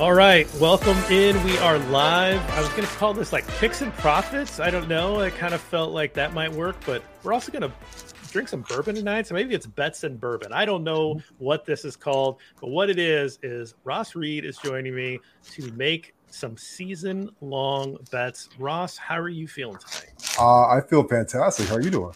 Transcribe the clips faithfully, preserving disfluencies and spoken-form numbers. All right, welcome in. We are live. I was going to call this like picks and profits. I don't know. I kind of felt like that might work, but we're also going to drink some bourbon tonight. So maybe it's bets and bourbon. I don't know what this is called, but what it is is Ross Read is joining me to make some season long bets. Ross, how are you feeling tonight? Uh, I feel fantastic. How are you doing?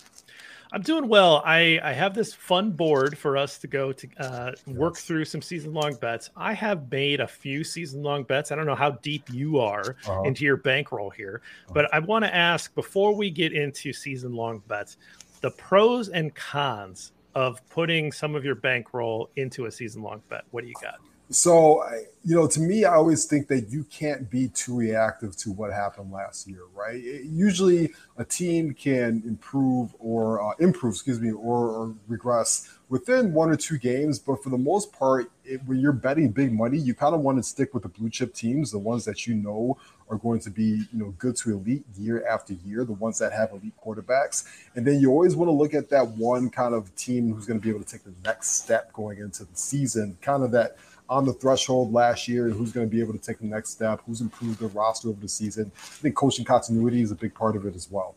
I'm doing well. I, I have this fun board for us to go to uh, work through some season-long bets. I have made a few season-long bets. I don't know how deep you are uh-huh. into your bankroll here, uh-huh. but I want to ask, before we get into season-long bets, the pros and cons of putting some of your bankroll into a season-long bet. What do you got? So, you know, to me, I always think that you can't be too reactive to what happened last year, right? It, usually a team can improve or uh, improve, excuse me, or, or regress within one or two games. But for the most part, it, when you're betting big money, you kind of want to stick with the blue chip teams, the ones that you know are going to be, you know, good to elite year after year, the ones that have elite quarterbacks. And then you always want to look at that one kind of team who's going to be able to take the next step going into the season, kind of that on the threshold last year, who's going to be able to take the next step, who's improved their roster over the season. I think coaching continuity is a big part of it as well.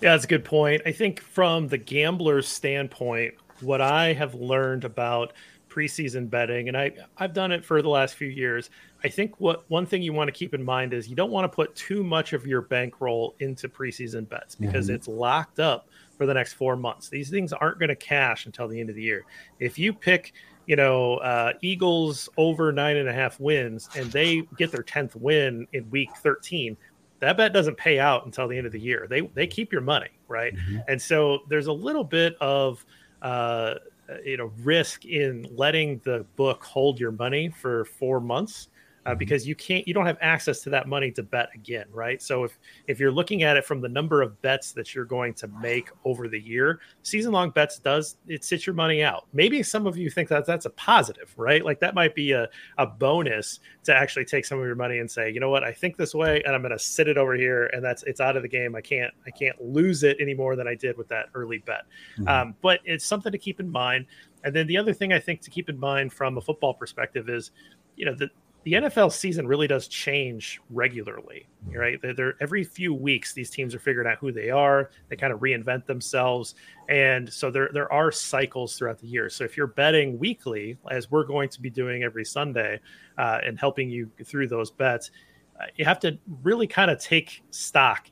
Yeah, that's a good point. I think from the gambler's standpoint, what I have learned about preseason betting, and I, I've done it for the last few years, I think what one thing you want to keep in mind is you don't want to put too much of your bankroll into preseason bets because mm-hmm. it's locked up for the next four months. These things aren't going to cash until the end of the year. If you pick you know, uh, Eagles over nine and a half wins, and they get their tenth win in week thirteen, that bet doesn't pay out until the end of the year. They they keep your money, right? Mm-hmm. And so there's a little bit of, uh, you know, risk in letting the book hold your money for four months uh, mm-hmm. because you can't, you don't have access to that money to bet again, right? So if, if you're looking at it from the number of bets that you're going to make over the year, season-long bets does, it sits your money out. Maybe some of you think that that's a positive, right? Like that might be a, a bonus to actually take some of your money and say, you know what, I think this way and I'm going to sit it over here and that's, it's out of the game. I can't, I can't lose it any more than I did with that early bet. Mm-hmm. Um, but it's something to keep in mind. And then the other thing I think to keep in mind from a football perspective is, you know, the, The N F L season really does change regularly, right? They're, they're, every few weeks, these teams are figuring out who they are. They kind of reinvent themselves. And so there, there are cycles throughout the year. So if you're betting weekly, as we're going to be doing every Sunday uh, and helping you through those bets, uh, you have to really kind of take stock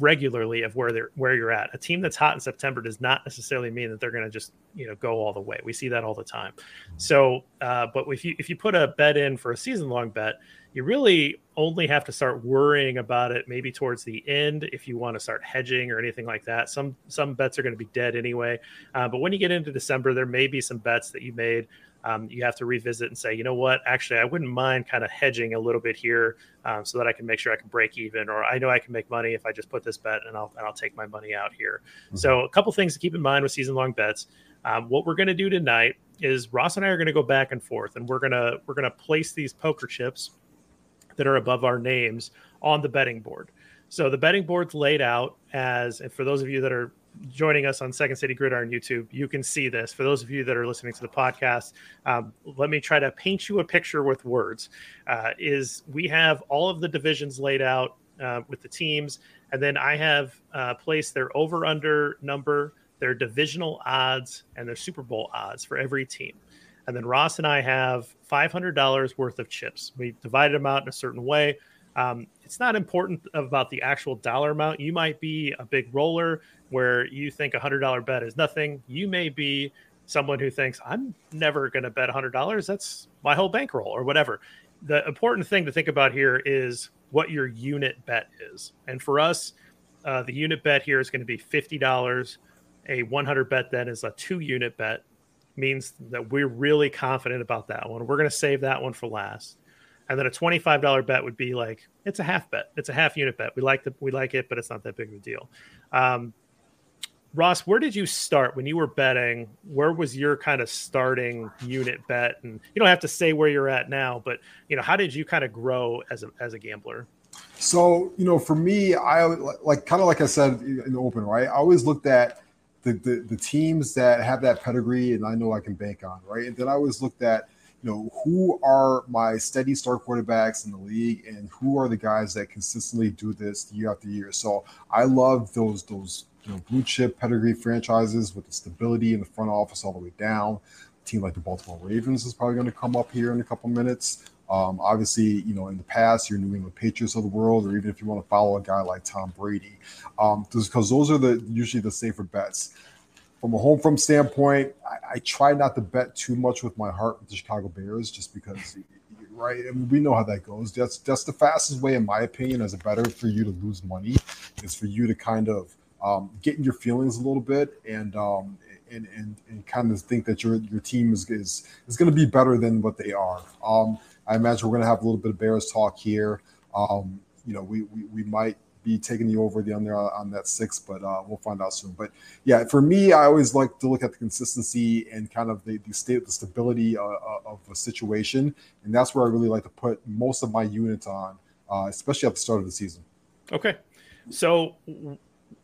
regularly of where they're where you're at. A team that's hot in September does not necessarily mean that they're going to just you know go all the way. We see that all the time. So, uh, but if you if you put a bet in for a season long bet, you really only have to start worrying about it maybe towards the end if you want to start hedging or anything like that. Some some bets are going to be dead anyway. Uh, but when you get into December, there may be some bets that you made. Um, you have to revisit and say, you know what, actually, I wouldn't mind kind of hedging a little bit here um, so that I can make sure I can break even, or I know I can make money if I just put this bet and I'll, and I'll take my money out here. Mm-hmm. So a couple things to keep in mind with season long bets. Um, what we're going to do tonight is Ross and I are going to go back and forth and we're going to, we're going to place these poker chips that are above our names on the betting board. So the betting board's laid out as, and for those of you that are joining us on Second City Gridiron YouTube, you can see this. For those of you that are listening to the podcast, um, let me try to paint you a picture with words. Uh, is we have all of the divisions laid out uh, with the teams, and then I have uh, placed their over-under number, their divisional odds, and their Super Bowl odds for every team. And then Ross and I have five hundred dollars worth of chips. We divided them out in a certain way. Um, it's not important about the actual dollar amount. You might be a big roller. where you think a one hundred dollars bet is nothing. You may be someone who thinks, I'm never going to bet one hundred dollars. That's my whole bankroll or whatever. The important thing to think about here is what your unit bet is. And for us, uh, the unit bet here is going to be fifty dollars. A one hundred bet then is a two-unit bet. Means that we're really confident about that one. We're going to save that one for last. And then a twenty-five dollars bet would be like, it's a half bet. It's a half unit bet. We like the, we like it, but it's not that big of a deal. Um, Ross, where did you start when you were betting? Where was your kind of starting unit bet? And you don't have to say where you're at now, but you know, how did you kind of grow as a, as a gambler? So, you know, for me, I like kind of, like I said in the open, right? I always looked at the, the, the teams that have that pedigree and I know I can bank on, right? And then I always looked at, you know, who are my steady star quarterbacks in the league and who are the guys that consistently do this year after year. So I love those, those, you know, blue chip pedigree franchises with the stability in the front office all the way down. A team like the Baltimore Ravens is probably going to come up here in a couple minutes. Um, obviously, you know, in the past, your New England Patriots of the world, or even if you want to follow a guy like Tom Brady, um, because those are the usually the safer bets. From a home from standpoint, I, I try not to bet too much with my heart with the Chicago Bears, just because, right? I mean, we know how that goes. That's that's the fastest way, in my opinion, as a bettor for you to lose money, is for you to kind of um, get in your feelings a little bit and um, and, and and kind of think that your your team is is, is going to be better than what they are. Um, I imagine we're going to have a little bit of Bears talk here. Um, you know, we we, we might be taking the over, the under on that six, but uh, we'll find out soon. But yeah, for me, I always like to look at the consistency and kind of the, the state, the stability uh, of a situation. And that's where I really like to put most of my units on, uh, especially at the start of the season. Okay. So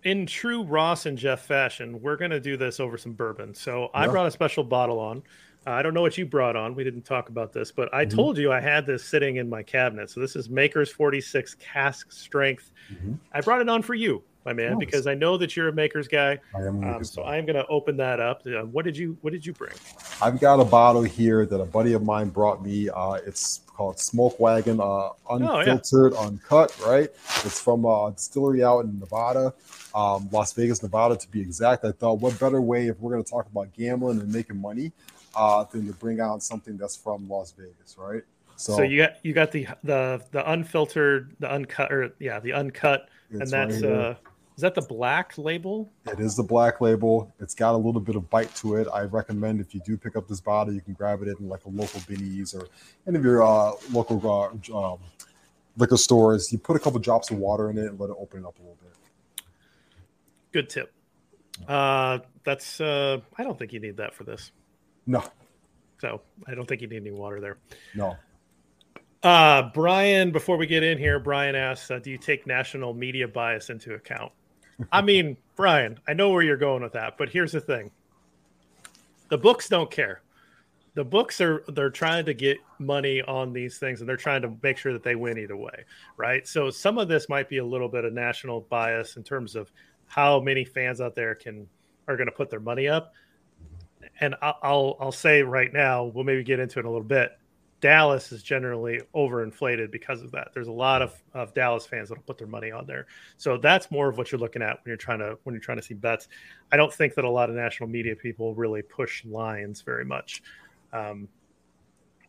in true Ross and Jeff fashion, we're going to do this over some bourbon. So I yeah. brought a special bottle on. Uh, I don't know what you brought on. We didn't talk about this, but I mm-hmm. told you I had this sitting in my cabinet. So this is Maker's forty-six cask strength. Mm-hmm. I brought it on for you, my man, nice. because I know that you're a Maker's guy. I am. Um, so I am going to open that up. Uh, what did you What did you bring? I've got a bottle here that a buddy of mine brought me. Uh, it's called Smoke Wagon, uh, unfiltered, oh, yeah. uncut. Right? It's from a distillery out in Nevada. Um, Las Vegas, Nevada, to be exact. I thought, what better way if we're going to talk about gambling and making money uh, than to bring out something that's from Las Vegas, right? So, so you got you got the the the unfiltered, the uncut, or yeah, the uncut, and that's right uh, is that the black label? It is the black label. It's got a little bit of bite to it. I recommend if you do pick up this bottle, you can grab it in like a local Binnie's or any of your uh, local uh, um, liquor stores. You put a couple drops of water in it and let it open it up a little bit. Good tip. Uh, that's, uh, I don't think you need that for this. No. So I don't think you need any water there. No. Uh, Brian, before we get in here, Brian asks, uh, do you take national media bias into account? I mean, Brian, I know where you're going with that, but here's the thing. The books don't care. The books are, they're trying to get money on these things and they're trying to make sure that they win either way. Right. So some of this might be a little bit of national bias in terms of how many fans out there can are going to put their money up. And I'll I'll say right now, we'll maybe get into it in a little bit. Dallas is generally overinflated because of that. There's a lot of, of Dallas fans that'll put their money on there. So that's more of what you're looking at when you're trying to when you're trying to see bets. I don't think that a lot of national media people really push lines very much. Um,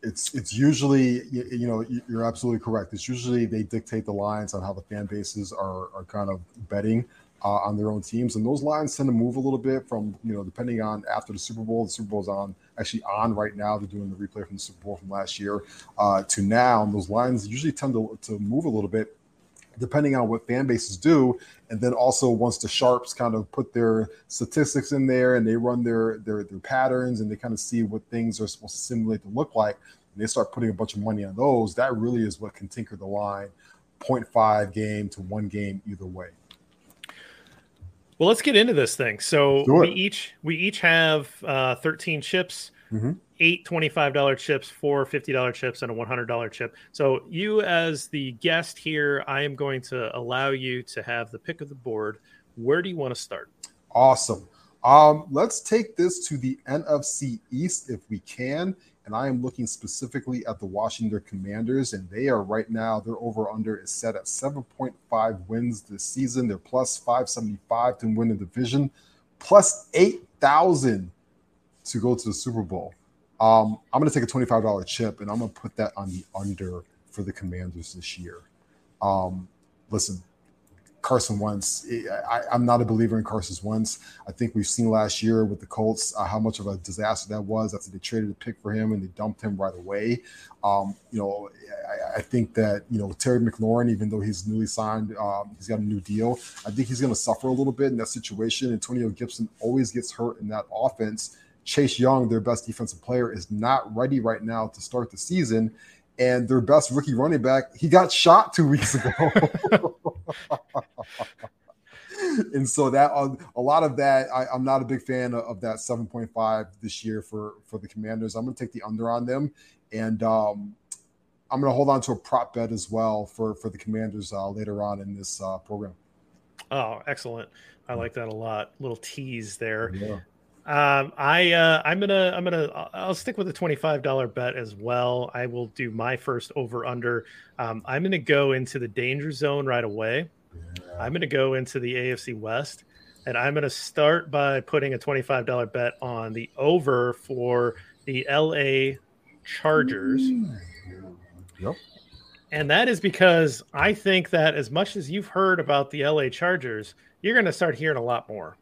It's it's usually, you, you know, you're absolutely correct. It's usually they dictate the lines on how the fan bases are, are kind of betting uh, on their own teams. And those lines tend to move a little bit from, you know, depending on after the Super Bowl. The Super Bowl's on, actually on right now. They're doing the replay from the Super Bowl from last year uh, to now. And those lines usually tend to, to move a little bit depending on what fan bases do. And then also once the sharps kind of put their statistics in there and they run their, their, their patterns and they kind of see what things are supposed to simulate to look like, and they start putting a bunch of money on those, that really is what can tinker the line zero point five game to one game either way. Well, let's get into this thing. So we each, we each have uh, thirteen chips. Mm-hmm. Eight twenty-five dollars chips, four fifty dollars chips, and a one hundred dollars chip. So you as the guest here, I am going to allow you to have the pick of the board. Where do you want to start? Awesome. Um, let's take this to the N F C East if we can. and I am looking specifically at the Washington Commanders, and they are right now, their over-under is set at seven point five wins this season. They're plus five seventy-five to win the division, plus eight thousand to go to the Super Bowl. Um, I'm going to take a twenty-five dollars chip, and I'm going to put that on the under for the Commanders this year. Um, listen, Carson Wentz, I, I'm not a believer in Carson Wentz. I think we've seen last year with the Colts uh, how much of a disaster that was after they traded a pick for him and they dumped him right away. Um, you know, I, I think that, you know, Terry McLaurin, even though he's newly signed, um, he's got a new deal, I think he's going to suffer a little bit in that situation. Antonio Gibson always gets hurt in that offense. Chase Young, their best defensive player, is not ready right now to start the season. And their best rookie running back, he got shot two weeks ago. And so that a lot of that, I, I'm not a big fan of that seven point five this year for, for the Commanders. I'm going to take the under on them. And um, I'm going to hold on to a prop bet as well for, for the Commanders uh, later on in this uh, program. Oh, excellent. I like that a lot. Little tease there. Yeah. Um, I, uh, I'm going to, I'm going to, I'll stick with the twenty-five dollars bet as well. I will do my first over under. Um, I'm going to go into the danger zone right away. Yeah. I'm going to go into the A F C West, and I'm going to start by putting a twenty-five dollars bet on the over for the L A Chargers. Yep. And that is because I think that as much as you've heard about the L A Chargers, you're going to start hearing a lot more.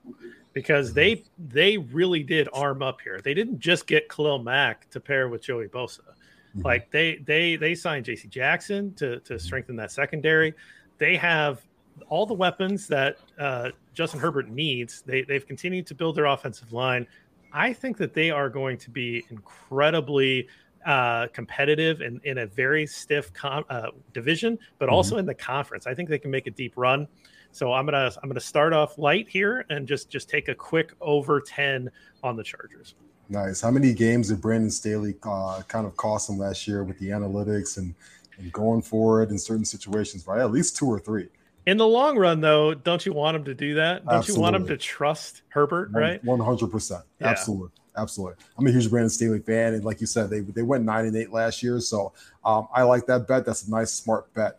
Because they they really did arm up here. They didn't just get Khalil Mack to pair with Joey Bosa. Mm-hmm. Like they they they signed J C. Jackson to to strengthen that secondary. They have all the weapons that uh, Justin Herbert needs. They they've continued to build their offensive line. I think that they are going to be incredibly uh, competitive in, in a very stiff com- uh, division, but mm-hmm. also in the conference. I think they can make a deep run. So I'm gonna I'm gonna start off light here and just just take a quick over ten on the Chargers. Nice. How many games did Brandon Staley uh, kind of cost him last year with the analytics and, and going for it in certain situations? Right, at least two or three. In the long run, though, don't you want him to do that? Don't Absolutely. You want him to trust Herbert? Right. One hundred percent. Absolutely. Absolutely. I'm a huge Brandon Staley fan, and like you said, they they went nine and eight last year. So um, I like that bet. That's a nice smart bet.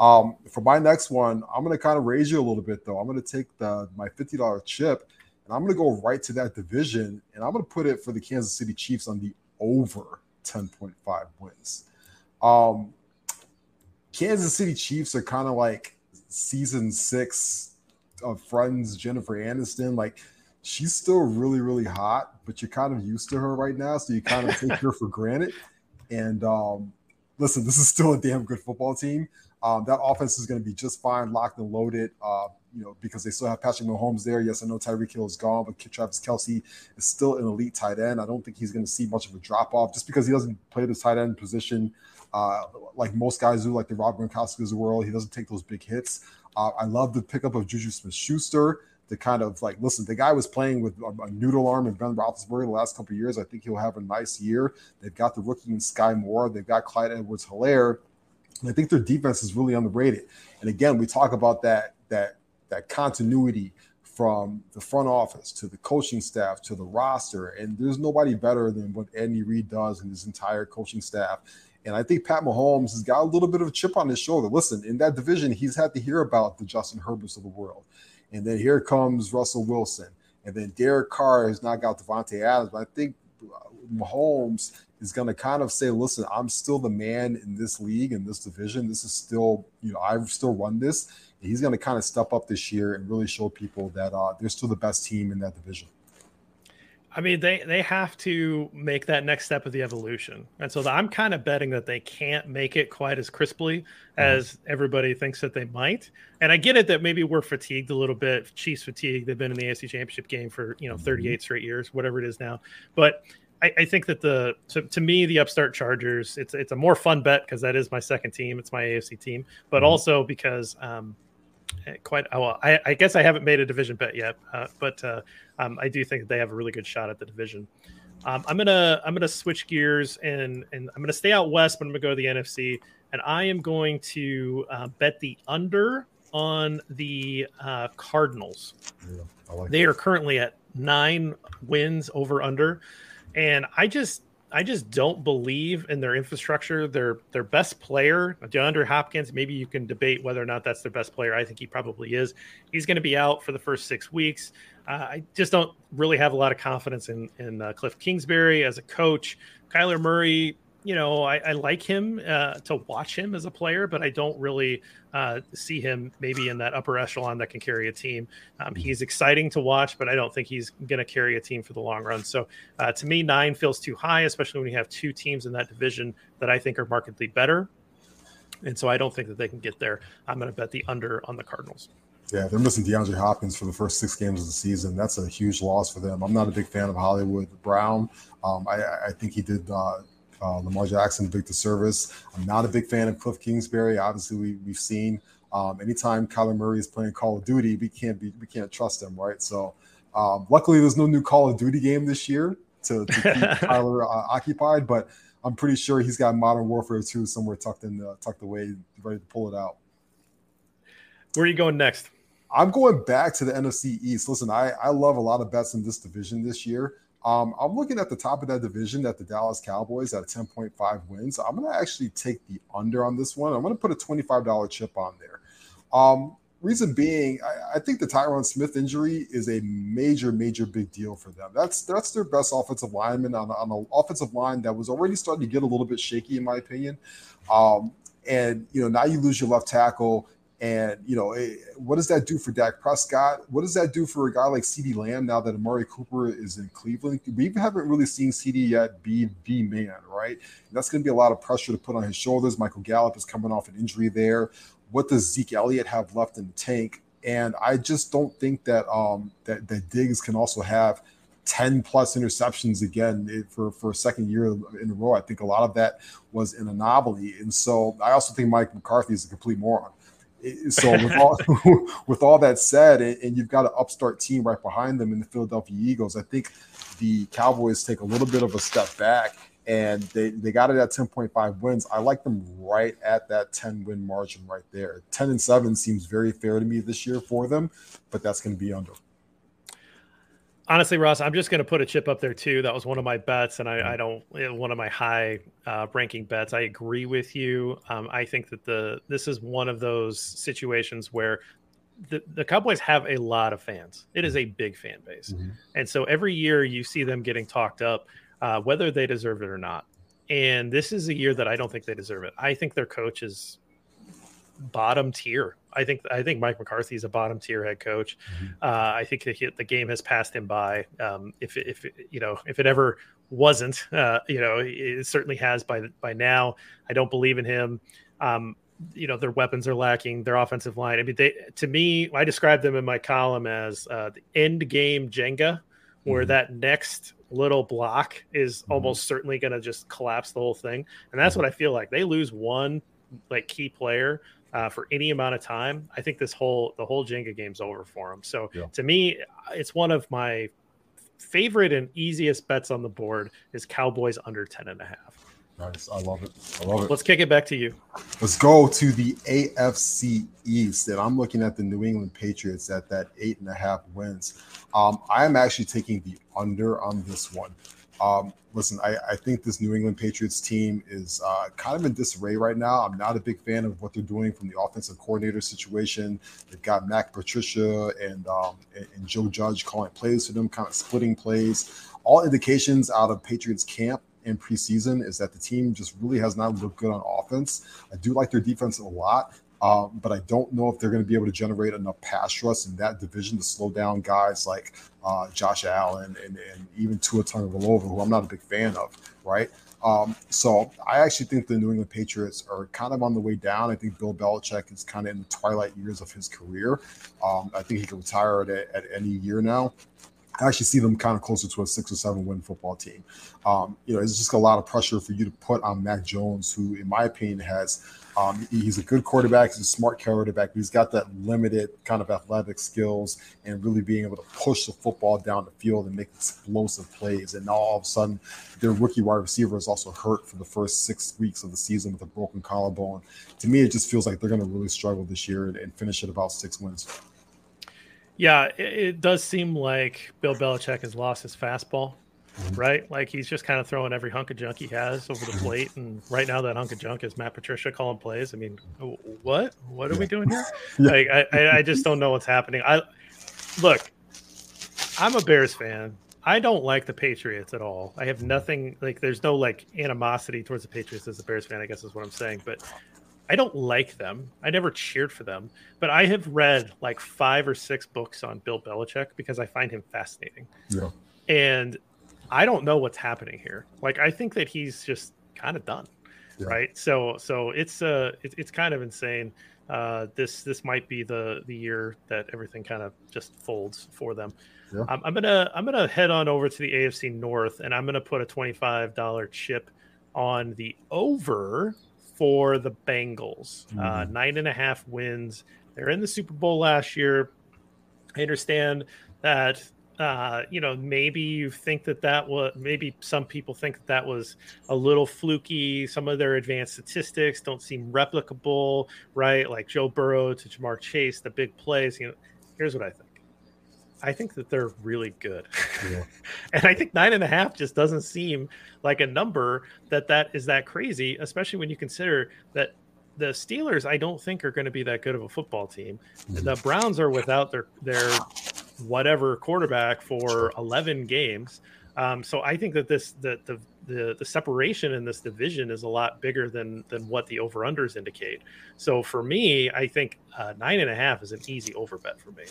Um, for my next one, I'm going to kind of raise you a little bit, though. I'm going to take the my fifty dollars chip, and I'm going to go right to that division, and I'm going to put it for the Kansas City Chiefs on the over ten point five wins. Um, Kansas City Chiefs are kind of like season six of Friends, Jennifer Aniston. Like, she's still really, really hot, but you're kind of used to her right now, so you kind of take her for granted. And um, listen, this is still a damn good football team. Um, that offense is going to be just fine, locked and loaded, uh, you know, because they still have Patrick Mahomes there. Yes, I know Tyreek Hill is gone, but Travis Kelce is still an elite tight end. I don't think he's going to see much of a drop-off just because he doesn't play the tight end position uh, like most guys do, like the Rob Gronkowski of the world. He doesn't take those big hits. Uh, I love the pickup of Juju Smith-Schuster. The kind of like, listen, the guy was playing with a, a noodle arm in Ben Roethlisberger the last couple of years. I think he'll have a nice year. They've got the rookie in Sky Moore. They've got Clyde Edwards-Helaire. And I think their defense is really underrated. And again, we talk about that that that continuity from the front office to the coaching staff to the roster. And there's nobody better than what Andy Reid does and his entire coaching staff. And I think Pat Mahomes has got a little bit of a chip on his shoulder. Listen, in that division, he's had to hear about the Justin Herberts of the world. And then here comes Russell Wilson. And then Derek Carr has knocked out Devontae Adams. But I think Mahomes is going to kind of say, listen, I'm still the man in this league, in this division. This is still, you know, I've still run this. And he's going to kind of step up this year and really show people that uh, they're still the best team in that division. I mean, they, they have to make that next step of the evolution. And so I'm kind of betting that they can't make it quite as crisply as mm-hmm. everybody thinks that they might. And I get it that maybe we're fatigued a little bit, Chiefs fatigue. They've been in the A F C Championship game for, you know, thirty-eight mm-hmm. straight years, whatever it is now. But I, I think that the, to, to me, the upstart Chargers, it's, it's a more fun bet because that is my second team. It's my A F C team, but mm-hmm. also because, um, Quite well. I, I guess I haven't made a division bet yet, uh, but uh, um, I do think that they have a really good shot at the division. Um, I'm gonna I'm gonna switch gears and and I'm gonna stay out west, but I'm gonna go to the N F C, and I am going to uh, bet the under on the uh, Cardinals. Yeah, I like they that. Are currently at nine wins over under, and I just I just don't believe in their infrastructure. Their their best player, DeAndre Hopkins, maybe you can debate whether or not that's their best player. I think he probably is. He's going to be out for the first six weeks. Uh, I just don't really have a lot of confidence in, in uh, Cliff Kingsbury as a coach. Kyler Murray, you know, I, I like him uh, to watch him as a player, but I don't really uh, see him maybe in that upper echelon that can carry a team. Um, he's exciting to watch, but I don't think he's going to carry a team for the long run. So uh, to me, nine feels too high, especially when you have two teams in that division that I think are markedly better. And so I don't think that they can get there. I'm going to bet the under on the Cardinals. Yeah, they're missing DeAndre Hopkins for the first six games of the season. That's a huge loss for them. I'm not a big fan of Hollywood Brown. Um, I, I think he did uh, uh, Lamar Jackson a big disservice. I'm not a big fan of Cliff Kingsbury. Obviously, we, we've seen um, anytime Kyler Murray is playing Call of Duty, we can't be we can't trust him, right? So, um, luckily, there's no new Call of Duty game this year to, to keep Kyler uh, occupied. But I'm pretty sure he's got Modern Warfare two somewhere tucked in, uh, tucked away, ready to pull it out. Where are you going next? I'm going back to the N F C East. Listen, I, I love a lot of bets in this division this year. Um, I'm looking at the top of that division at the Dallas Cowboys at ten point five wins. I'm going to actually take the under on this one. I'm going to put a twenty-five dollars chip on there. Um, reason being, I, I think the Tyron Smith injury is a major, major big deal for them. That's that's their best offensive lineman on, on an offensive line that was already starting to get a little bit shaky, in my opinion. Um, and, you know, now you lose your left tackle. And, you know, what does that do for Dak Prescott? What does that do for a guy like CeeDee Lamb now that Amari Cooper is in Cleveland? We haven't really seen CeeDee yet be the man, right? And that's going to be a lot of pressure to put on his shoulders. Michael Gallup is coming off an injury there. What does Zeke Elliott have left in the tank? And I just don't think that um, that, that Diggs can also have ten-plus interceptions again for, for a second year in a row. I think a lot of that was an anomaly. And so I also think Mike McCarthy is a complete moron. So with all, with all that said, and you've got an upstart team right behind them in the Philadelphia Eagles, I think the Cowboys take a little bit of a step back, and they, they got it at ten point five wins. I like them right at that ten-win margin right there. ten and seven seems very fair to me this year for them, but that's going to be under. Honestly, Ross, I'm just going to put a chip up there, too. That was one of my bets, and I, I don't – one of my high-ranking uh, bets. I agree with you. Um, I think that the this is one of those situations where the, the Cowboys have a lot of fans. It is a big fan base. Mm-hmm. And so every year you see them getting talked up, uh, whether they deserve it or not. And this is a year that I don't think they deserve it. I think their coach is bottom tier. I think I think Mike McCarthy is a bottom tier head coach. Uh, I think the, the game has passed him by. Um, if if you know if it ever wasn't, uh, you know it certainly has by by now. I don't believe in him. Um, you know their weapons are lacking. Their offensive line. I mean, they to me, I described them in my column as uh, the end game Jenga, where mm-hmm. that next little block is mm-hmm. almost certainly going to just collapse the whole thing. And that's mm-hmm. what I feel like. They lose one like key player. Uh, for any amount of time, I think this whole the whole Jenga game's over for him. So yeah. to me, it's one of my favorite and easiest bets on the board is Cowboys under ten and a half. Nice, I love it. I love it. Let's kick it back to you. Let's go to the A F C East, and I'm looking at the New England Patriots at that eight and a half wins. Um, I am actually taking the under on this one. Um, listen, I, I think this New England Patriots team is uh, kind of in disarray right now. I'm not a big fan of what they're doing from the offensive coordinator situation. They've got Matt Patricia and, um, and and Joe Judge calling plays for them, kind of splitting plays. All indications out of Patriots camp and preseason is that the team just really has not looked good on offense. I do like their defense a lot. Um, but I don't know if they're going to be able to generate enough pass rush in that division to slow down guys like uh, Josh Allen and, and even Tua Tagovailoa, who I'm not a big fan of, right? Um, so I actually think the New England Patriots are kind of on the way down. I think Bill Belichick is kind of in the twilight years of his career. Um, I think he can retire at, at any year now. I actually see them kind of closer to a six or seven win football team. Um, you know, it's just a lot of pressure for you to put on Mac Jones, who, in my opinion, has um, he's a good quarterback. He's a smart quarterback. But he's got that limited kind of athletic skills and really being able to push the football down the field and make explosive plays. And now all of a sudden, their rookie wide receiver is also hurt for the first six weeks of the season with a broken collarbone. To me, it just feels like they're going to really struggle this year and, and finish at about six wins. Yeah, it does seem like Bill Belichick has lost his fastball. right? Like, he's just kind of throwing every hunk of junk he has over the plate. And right now that hunk of junk is Matt Patricia calling plays. I mean, what? What are yeah. we doing here? yeah. Like, I, I, I just don't know what's happening. I Look, I'm a Bears fan. I don't like the Patriots at all. I have nothing, like, there's no, like, animosity towards the Patriots as a Bears fan, I guess is what I'm saying. But I don't like them. I never cheered for them. But I have read, like, five or six books on Bill Belichick because I find him fascinating. Yeah. And I don't know what's happening here. Like, I think that he's just kind of done, yeah. right? So so it's uh, it, it's kind of insane. Uh, this this might be the, the year that everything kind of just folds for them. Yeah. I'm, I'm gonna I'm gonna head on over to the A F C North, and I'm gonna put a twenty-five dollars chip on the over for the Bengals. Mm-hmm. Uh, nine and a half wins. They're in the Super Bowl last year. I understand that. Uh, you know, maybe you think that that was, maybe some people think that that was a little fluky. Some of their advanced statistics don't seem replicable, right? Like Joe Burrow to Jamar Chase, the big plays. You know, here's what I think. I think that they're really good. Yeah. And I think nine and a half just doesn't seem like a number that that is that crazy, especially when you consider that the Steelers, I don't think, are going to be that good of a football team. Mm-hmm. The Browns are without their, their whatever quarterback for eleven games. Um, so I think that this, that the, the, the separation in this division is a lot bigger than, than what the over unders indicate. So for me, I think uh nine and a half is an easy over bet for me.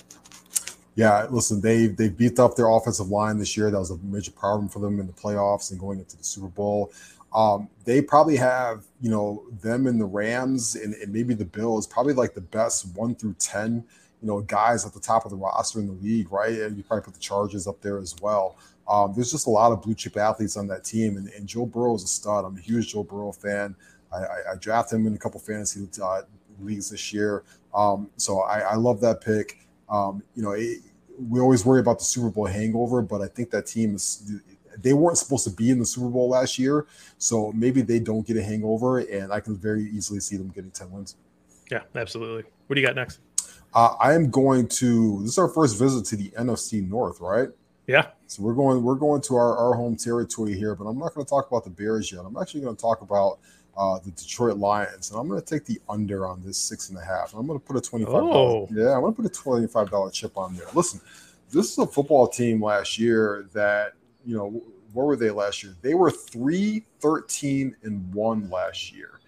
Yeah. Listen, they, they beat up their offensive line this year. That was a major problem for them in the playoffs and going into the Super Bowl. Um, they probably have, you know, them and the Rams and, and maybe the Bills, probably like the best one through ten, you know, guys at the top of the roster in the league, right? And you probably put the Chargers up there as well. Um, there's just a lot of blue chip athletes on that team, and, and Joe Burrow is a stud. I'm a huge Joe Burrow fan. I, I, I drafted him in a couple fantasy uh, leagues this year, um, so I, I love that pick. Um, you know, it, we always worry about the Super Bowl hangover, but I think that team is. They weren't supposed to be in the Super Bowl last year, so maybe they don't get a hangover, and I can very easily see them getting ten wins. Yeah, absolutely. What do you got next? Uh, I am going to. This is our first visit to the N F C North, right? Yeah. So we're going. We're going to our, our home territory here, but I'm not going to talk about the Bears yet. I'm actually going to talk about uh, the Detroit Lions, and I'm going to take the under on this six and a half. I'm going to put a twenty-five. Oh. Yeah, I'm going to put a twenty-five dollar chip on there. Listen, this is a football team last year that, you know, what were they last year? They were three thirteen and one last year,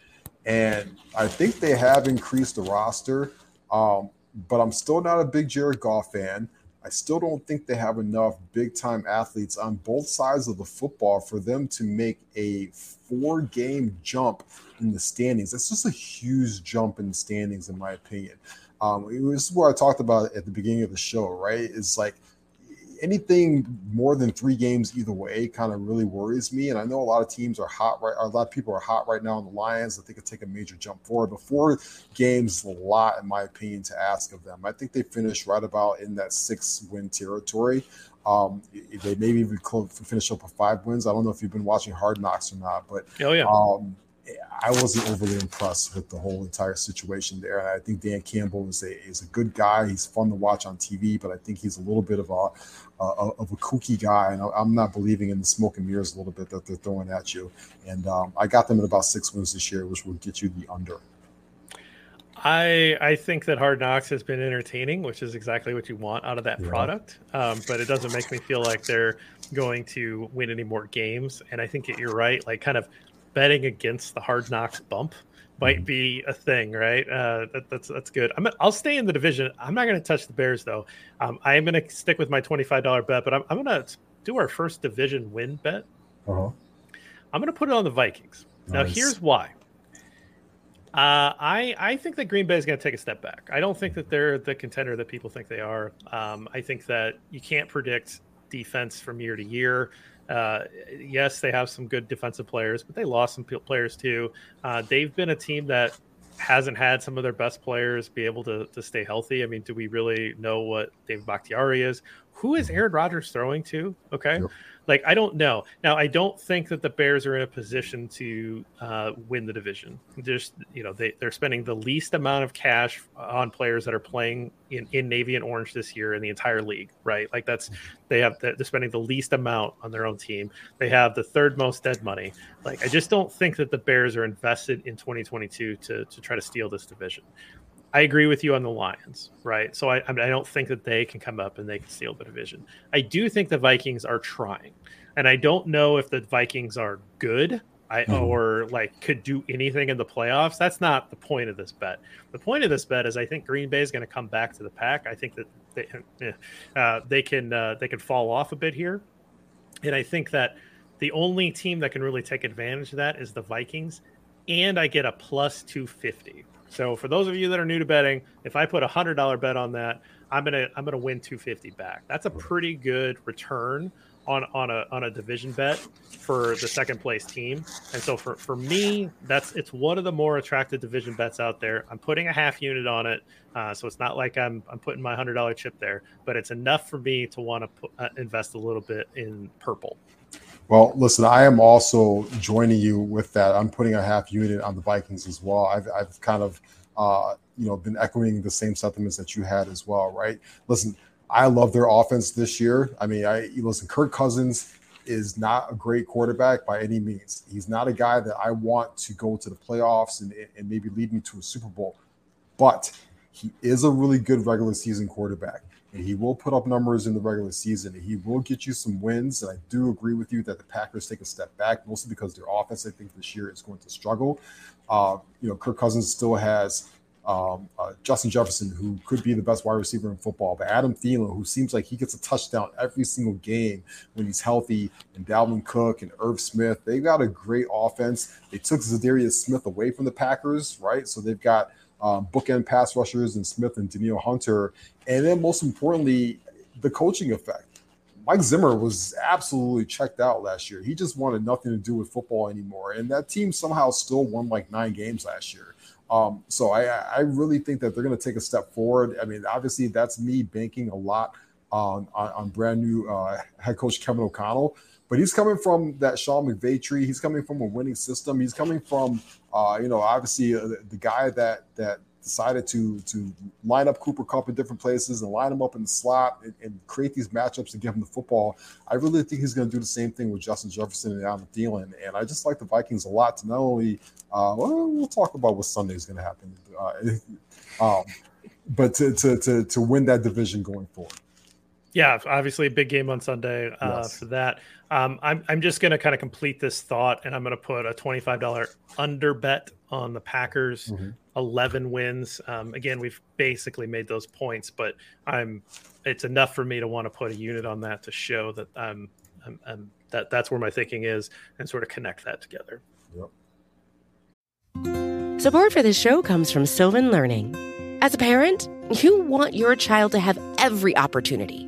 and I think they have increased the roster. Um, But I'm still not a big Jared Goff fan. I still don't think they have enough big-time athletes on both sides of the football for them to make a four-game jump in the standings. That's just a huge jump in the standings, in my opinion. Um, it was what I talked about at the beginning of the show, right? It's like anything more than three games either way kind of really worries me. And I know a lot of teams are hot, right? A lot of people are hot right now on the Lions that they could take a major jump forward. But four games is a lot, in my opinion, to ask of them. I think they finished right about in that six-win territory. Um, they maybe even finish up with five wins. I don't know if you've been watching Hard Knocks or not, but oh, yeah. um, I wasn't overly impressed with the whole entire situation there. And I think Dan Campbell is a is a good guy. He's fun to watch on T V, but I think he's a little bit of a uh, of a kooky guy. And I'm not believing in the smoke and mirrors a little bit that they're throwing at you. And um, I got them at about six wins this year, which will get you the under. I I think that Hard Knocks has been entertaining, which is exactly what you want out of that yeah. product. Um, but it doesn't make me feel like they're going to win any more games. And I think that you're right, like kind of betting against the Hard Knocks bump might be a thing, right? Uh, that, that's that's good. I'm, I'll stay in the division. I'm not going to touch the Bears, though. Um, I am going to stick with my twenty-five dollars bet, but I'm, I'm going to do our first division win bet. Uh-huh. I'm going to put it on the Vikings. Nice. Now, here's why. Uh, I I think that Green Bay is going to take a step back. I don't think that they're the contender that people think they are. Um, I think that you can't predict defense from year to year. Uh, yes, they have some good defensive players, but they lost some players too. Uh, they've been a team that hasn't had some of their best players be able to, to stay healthy. I mean, do we really know what David Bakhtiari is? who is Aaron Rodgers throwing to? Okay. Sure. Like, I don't know. Now, I don't think that the Bears are in a position to uh, win the division. Just, you know, they, they're spending the least amount of cash on players that are playing in, in Navy and Orange this year in the entire league, right? Like, that's, they have, they're spending the least amount on their own team. They have the third most dead money. Like, I just don't think that the Bears are invested in twenty twenty-two to, to try to steal this division. I agree with you on the Lions, right? So I, I don't think that they can come up and they can steal the division. I do think the Vikings are trying, and I don't know if the Vikings are good I, mm-hmm. or like could do anything in the playoffs. That's not the point of this bet. The point of this bet is I think Green Bay is going to come back to the pack. I think that they uh, they can uh, they can fall off a bit here, and I think that the only team that can really take advantage of that is the Vikings, and I get a plus two fifty. So for those of you that are new to betting, if I put a hundred dollar bet on that, I'm gonna I'm gonna win two fifty back. That's a pretty good return on, on a on a division bet for the second place team. And so for, for me, that's it's one of the more attractive division bets out there. I'm putting a half unit on it, uh, so it's not like I'm I'm putting my hundred dollar chip there, but it's enough for me to want to uh, invest a little bit in purple. Well, listen, I am also joining you with that. I'm putting a half unit on the Vikings as well. I've, I've kind of, uh, you know, been echoing the same sentiments that you had as well, right? Listen, I love their offense this year. I mean, I listen, Kirk Cousins is not a great quarterback by any means. He's not a guy that I want to go to the playoffs and, and maybe lead me to a Super Bowl, but he is a really good regular season quarterback. And he will put up numbers in the regular season. And he will get you some wins. And I do agree with you that the Packers take a step back, mostly because their offense, I think, this year is going to struggle. Uh, you know, Kirk Cousins still has um, uh, Justin Jefferson, who could be the best wide receiver in football. But Adam Thielen, who seems like he gets a touchdown every single game when he's healthy. And Dalvin Cook and Irv Smith, they've got a great offense. They took Zadarius Smith away from the Packers, right? So they've got Um, bookend pass rushers and Smith and Danielle Hunter. And then most importantly, the coaching effect. Mike Zimmer was absolutely checked out last year. He just wanted nothing to do with football anymore. And that team somehow still won like nine games last year. Um, so I, I really think that they're going to take a step forward. I mean, obviously that's me banking a lot on, on, on brand new uh, head coach Kevin O'Connell. But he's coming from that Sean McVay tree. He's coming from a winning system. He's coming from, uh, you know, obviously uh, the guy that that decided to to line up Cooper Cup in different places and line him up in the slot and, and create these matchups and give him the football. I really think he's going to do the same thing with Justin Jefferson and Adam Thielen. And I just like the Vikings a lot to not only uh, – well, we'll talk about what Sunday is going to happen, uh, um, but to, to to to win that division going forward. Yeah, obviously a big game on Sunday uh, yes. for that. Um, I'm I'm just going to kind of complete this thought, and I'm going to put a twenty-five dollars under bet on the Packers, mm-hmm. eleven wins. Um, again, we've basically made those points, but I'm it's enough for me to want to put a unit on that to show that I'm, I'm, I'm that that's where my thinking is, and sort of connect that together. Yep. Support for this show comes from Sylvan Learning. As a parent, you want your child to have every opportunity.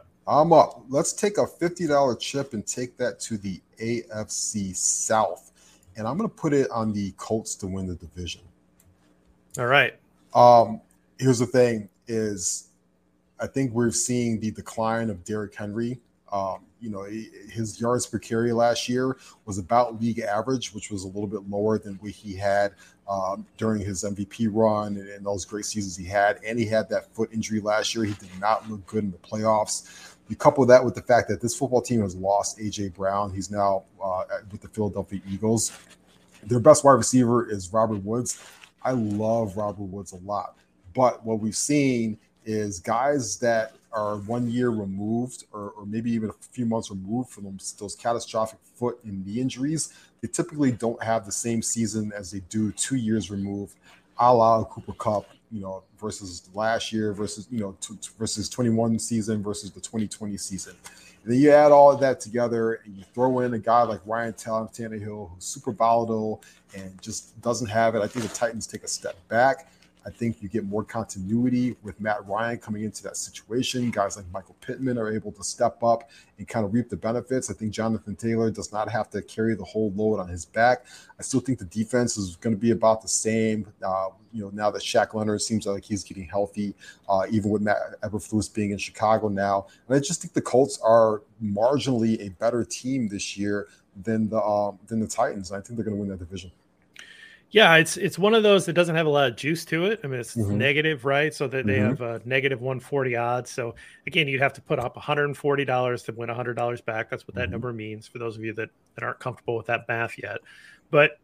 I'm up. Let's take a fifty dollars chip and take that to the A F C South. And I'm going to put it on the Colts to win the division. All right. Um, here's the thing is I think we're seeing the decline of Derrick Henry. Um, you know, his yards per carry last year was about league average, which was a little bit lower than what he had um, during his M V P run and, and those great seasons he had. And he had that foot injury last year. He did not look good in the playoffs. You couple that with the fact that this football team has lost A J. Brown. He's now uh, with the Philadelphia Eagles. Their best wide receiver is Robert Woods. I love Robert Woods a lot. But what we've seen is guys that are one year removed or, or maybe even a few months removed from them, those catastrophic foot and knee injuries, they typically don't have the same season as they do two years removed, a la Cooper Cup. You know, versus last year, versus, you know, t- versus twenty-one season versus the twenty twenty season. And then you add all of that together and you throw in a guy like Ryan Tannehill, who's super volatile and just doesn't have it. I think the Titans take a step back. I think you get more continuity with Matt Ryan coming into that situation. Guys like Michael Pittman are able to step up and kind of reap the benefits. I think Jonathan Taylor does not have to carry the whole load on his back. I still think the defense is going to be about the same. Uh, you know, now that Shaq Leonard seems like he's getting healthy, uh, even with Matt Eberflus being in Chicago now. And I just think the Colts are marginally a better team this year than the um, than the Titans. And I think they're going to win that division. Yeah, it's it's one of those that doesn't have a lot of juice to it. I mean, it's mm-hmm. negative, right? So that they mm-hmm. have a negative one forty odds. So again, you'd have to put up one hundred forty dollars to win one hundred dollars back. That's what mm-hmm. that number means for those of you that, that aren't comfortable with that math yet. But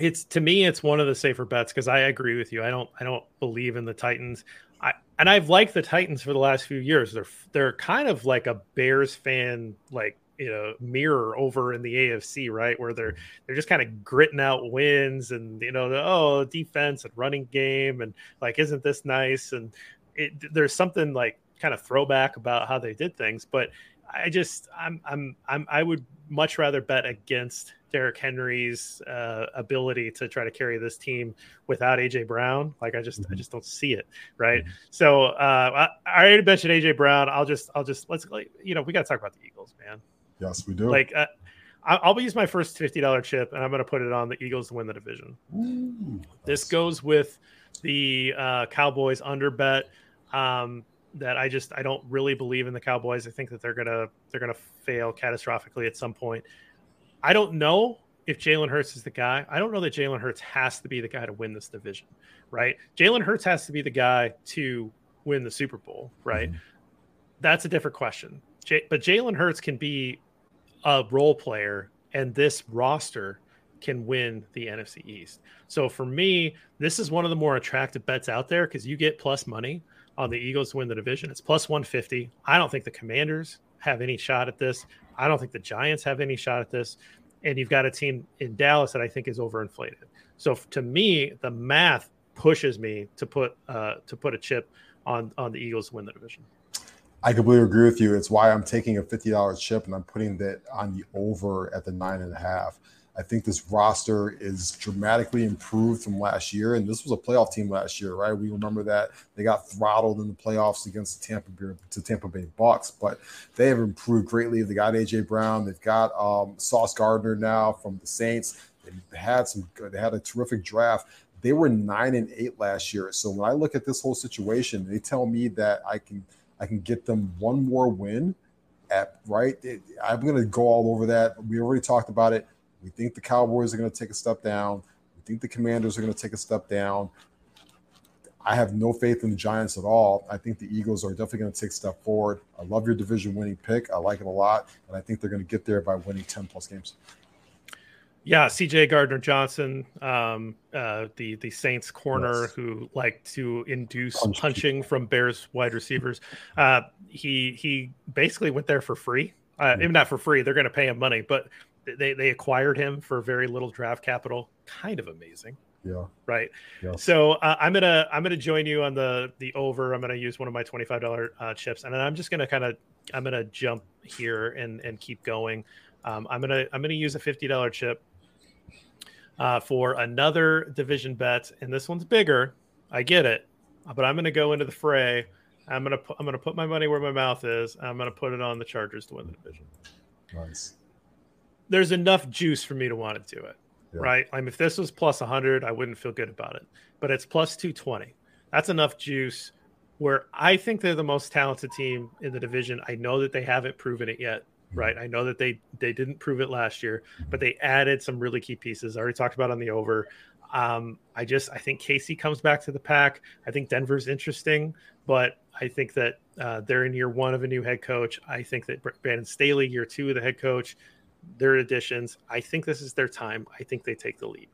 it's, to me, it's one of the safer bets because I agree with you. I don't I don't believe in the Titans. I and I've liked the Titans for the last few years. They're they're kind of like a Bears fan, like, you know, mirror over in the A F C, right, where they're they're just kind of gritting out wins and, you know, the, oh, defense and running game and, like, isn't this nice? And it, there's something like kind of throwback about how they did things. But I just I'm I'm I'm I would much rather bet against Derrick Henry's uh, ability to try to carry this team without A J. Brown. Like, I just mm-hmm. I just don't see it, right? Mm-hmm. So uh, I, I already mentioned A J. Brown. I'll just I'll just let's like, you know, we got to talk about the Eagles, man. Yes, we do. Like, uh, I'll use my first fifty dollars chip, and I'm going to put it on the Eagles to win the division. Ooh, this nice. Goes with the uh, Cowboys under bet. Um, that I just I don't really believe in the Cowboys. I think that they're gonna they're gonna fail catastrophically at some point. I don't know if Jalen Hurts is the guy. I don't know that Jalen Hurts has to be the guy to win this division, right? Jalen Hurts has to be the guy to win the Super Bowl, right? Mm-hmm. That's a different question. J- but Jalen Hurts can be a role player, and this roster can win the N F C East. So for me, this is one of the more attractive bets out there because you get plus money on the Eagles to win the division. It's plus one fifty. I don't think the Commanders have any shot at this. I don't think the Giants have any shot at this. And you've got a team in Dallas that I think is overinflated. So to me, the math pushes me to put uh, to put a chip on, on the Eagles to win the division. I completely agree with you. It's why I'm taking a fifty dollars chip and I'm putting that on the over at the nine and a half. I think this roster is dramatically improved from last year. And this was a playoff team last year, right? We remember that they got throttled in the playoffs against the Tampa Bay, to Tampa Bay Bucks, but they have improved greatly. They got A J. Brown. They've got um, Sauce Gardner now from the Saints. They had some good, they had a terrific draft. They were nine and eight last year. So when I look at this whole situation, they tell me that I can, I can get them one more win at right. It, I'm going to go all over that. We already talked about it. We think the Cowboys are going to take a step down. We think the Commanders are going to take a step down. I have no faith in the Giants at all. I think the Eagles are definitely going to take a step forward. I love your division winning pick. I like it a lot. And I think they're going to get there by winning ten plus games. Yeah, C J Gardner-Johnson, um, uh, the the Saints corner yes. who liked to induce Punch punching people. From Bears wide receivers. Uh, he he basically went there for free. Uh, if not for free, they're going to pay him money, but they, they acquired him for very little draft capital. Kind of amazing. Yeah. Right. Yeah. So uh, I'm going to, I'm going to join you on the, the over. I'm going to use one of my twenty-five dollars uh, chips, and then I'm just going to kind of, I'm going to jump here and, and keep going. Um, I'm going to, I'm going to use a fifty dollars chip uh, for another division bet. And this one's bigger. I get it, but I'm going to go into the fray. I'm going to put, I'm going to put my money where my mouth is. I'm going to put it on the Chargers to win the division. Nice. There's enough juice for me to want to do it. Yeah. Right. I mean, if this was plus a hundred, I wouldn't feel good about it, but it's plus two twenty. That's enough juice where I think they're the most talented team in the division. I know that they haven't proven it yet. Right. I know that they, they didn't prove it last year, but they added some really key pieces. I already talked about on the over. Um, I just, I think Casey comes back to the pack. I think Denver's interesting, but I think that uh, they're in year one of a new head coach. I think that Brandon Staley, year two of the head coach, their additions. I think this is their time. I think they take the lead.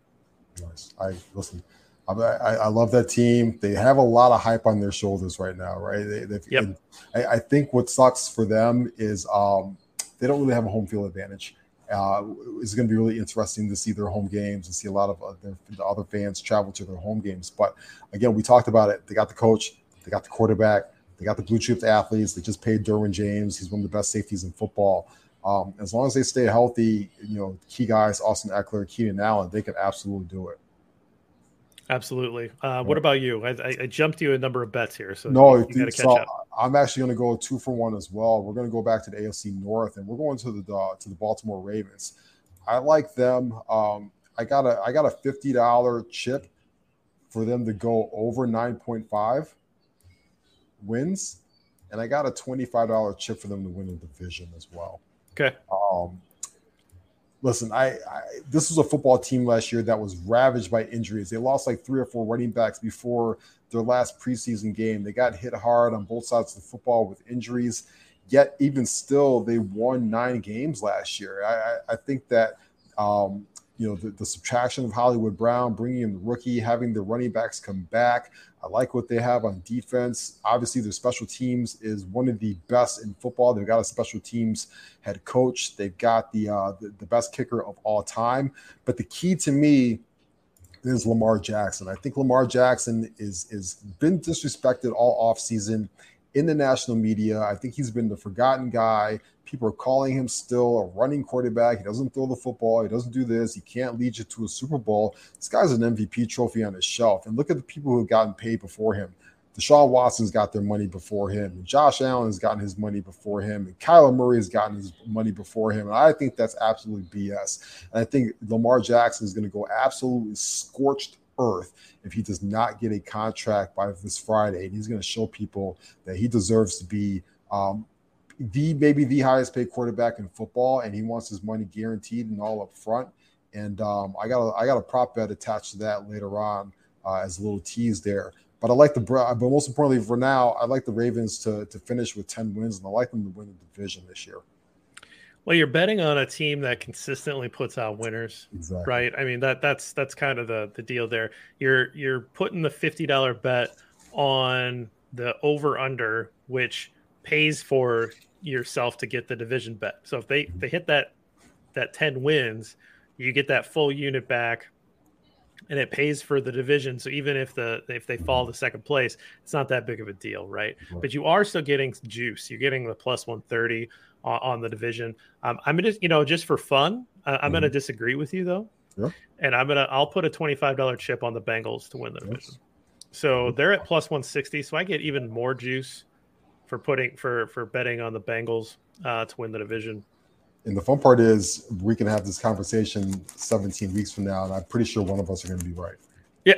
Nice. I listen. I, I love that team. They have a lot of hype on their shoulders right now, right? They, yep. I, I think what sucks for them is um, they don't really have a home field advantage. Uh, it's going to be really interesting to see their home games and see a lot of uh, their, the other fans travel to their home games. But again, we talked about it. They got the coach. They got the quarterback. They got the blue chip athletes. They just paid Derwin James. He's one of the best safeties in football. Um, as long as they stay healthy, you know, key guys, Austin Eckler, Keenan Allen, they can absolutely do it. Absolutely. Uh, what about you? I, I jumped you a number of bets here. So no, you, you dude, catch so up. I'm actually going to go two for one as well. We're going to go back to the A F C North, and we're going to the uh, to the Baltimore Ravens. I like them. Um, I got a I got a fifty dollars chip for them to go over nine point five wins, and I got a twenty-five dollars chip for them to win the division as well. Okay. Um, Listen, I, I this was a football team last year that was ravaged by injuries. They lost like three or four running backs before their last preseason game. They got hit hard on both sides of the football with injuries, yet even still, they won nine games last year. I, I, I think that, um, you know, the, the subtraction of Hollywood Brown, bringing in the rookie, having the running backs come back. I like what they have on defense. Obviously, their special teams is one of the best in football. They've got a special teams head coach. They've got the, uh, the, the best kicker of all time. But the key to me is Lamar Jackson. I think Lamar Jackson is is been disrespected all offseason in the national media. I think he's been the forgotten guy. People are calling him still a running quarterback. He doesn't throw the football. He doesn't do this. He can't lead you to a Super Bowl. This guy's an M V P trophy on his shelf. And look at the people who have gotten paid before him. Deshaun Watson's got their money before him. And Josh Allen's gotten his money before him. And Kyler Murray's gotten his money before him. And I think that's absolutely B S. And I think Lamar Jackson is going to go absolutely scorched earth if he does not get a contract by this Friday. And he's going to show people that he deserves to be um, the maybe the highest paid quarterback in football, and he wants his money guaranteed and all up front. And um, I got a, I got a prop bet attached to that later on uh, as a little tease there. But I like the but most importantly for now, I like the Ravens to to finish with ten wins, and I like them to win the division this year. Well, you're betting on a team that consistently puts out winners, exactly. Right? I mean, that that's that's kind of the, the deal there. You're you're putting the fifty dollars bet on the over-under, which pays for yourself to get the division bet. So if they, they hit that that ten wins, you get that full unit back, and it pays for the division. So even if the if they fall to second place, it's not that big of a deal, right? right. But you are still getting juice. You're getting the plus one thirty on, on the division. Um, I'm gonna, you know, just for fun, uh, I'm mm-hmm. gonna disagree with you though, yeah. and I'm gonna I'll put a twenty-five dollars chip on the Bengals to win the division. Yes. So they're at plus one sixty. So I get even more juice for putting for for betting on the Bengals uh, to win the division. And the fun part is we can have this conversation seventeen weeks from now, and I'm pretty sure one of us are going to be right. Yeah,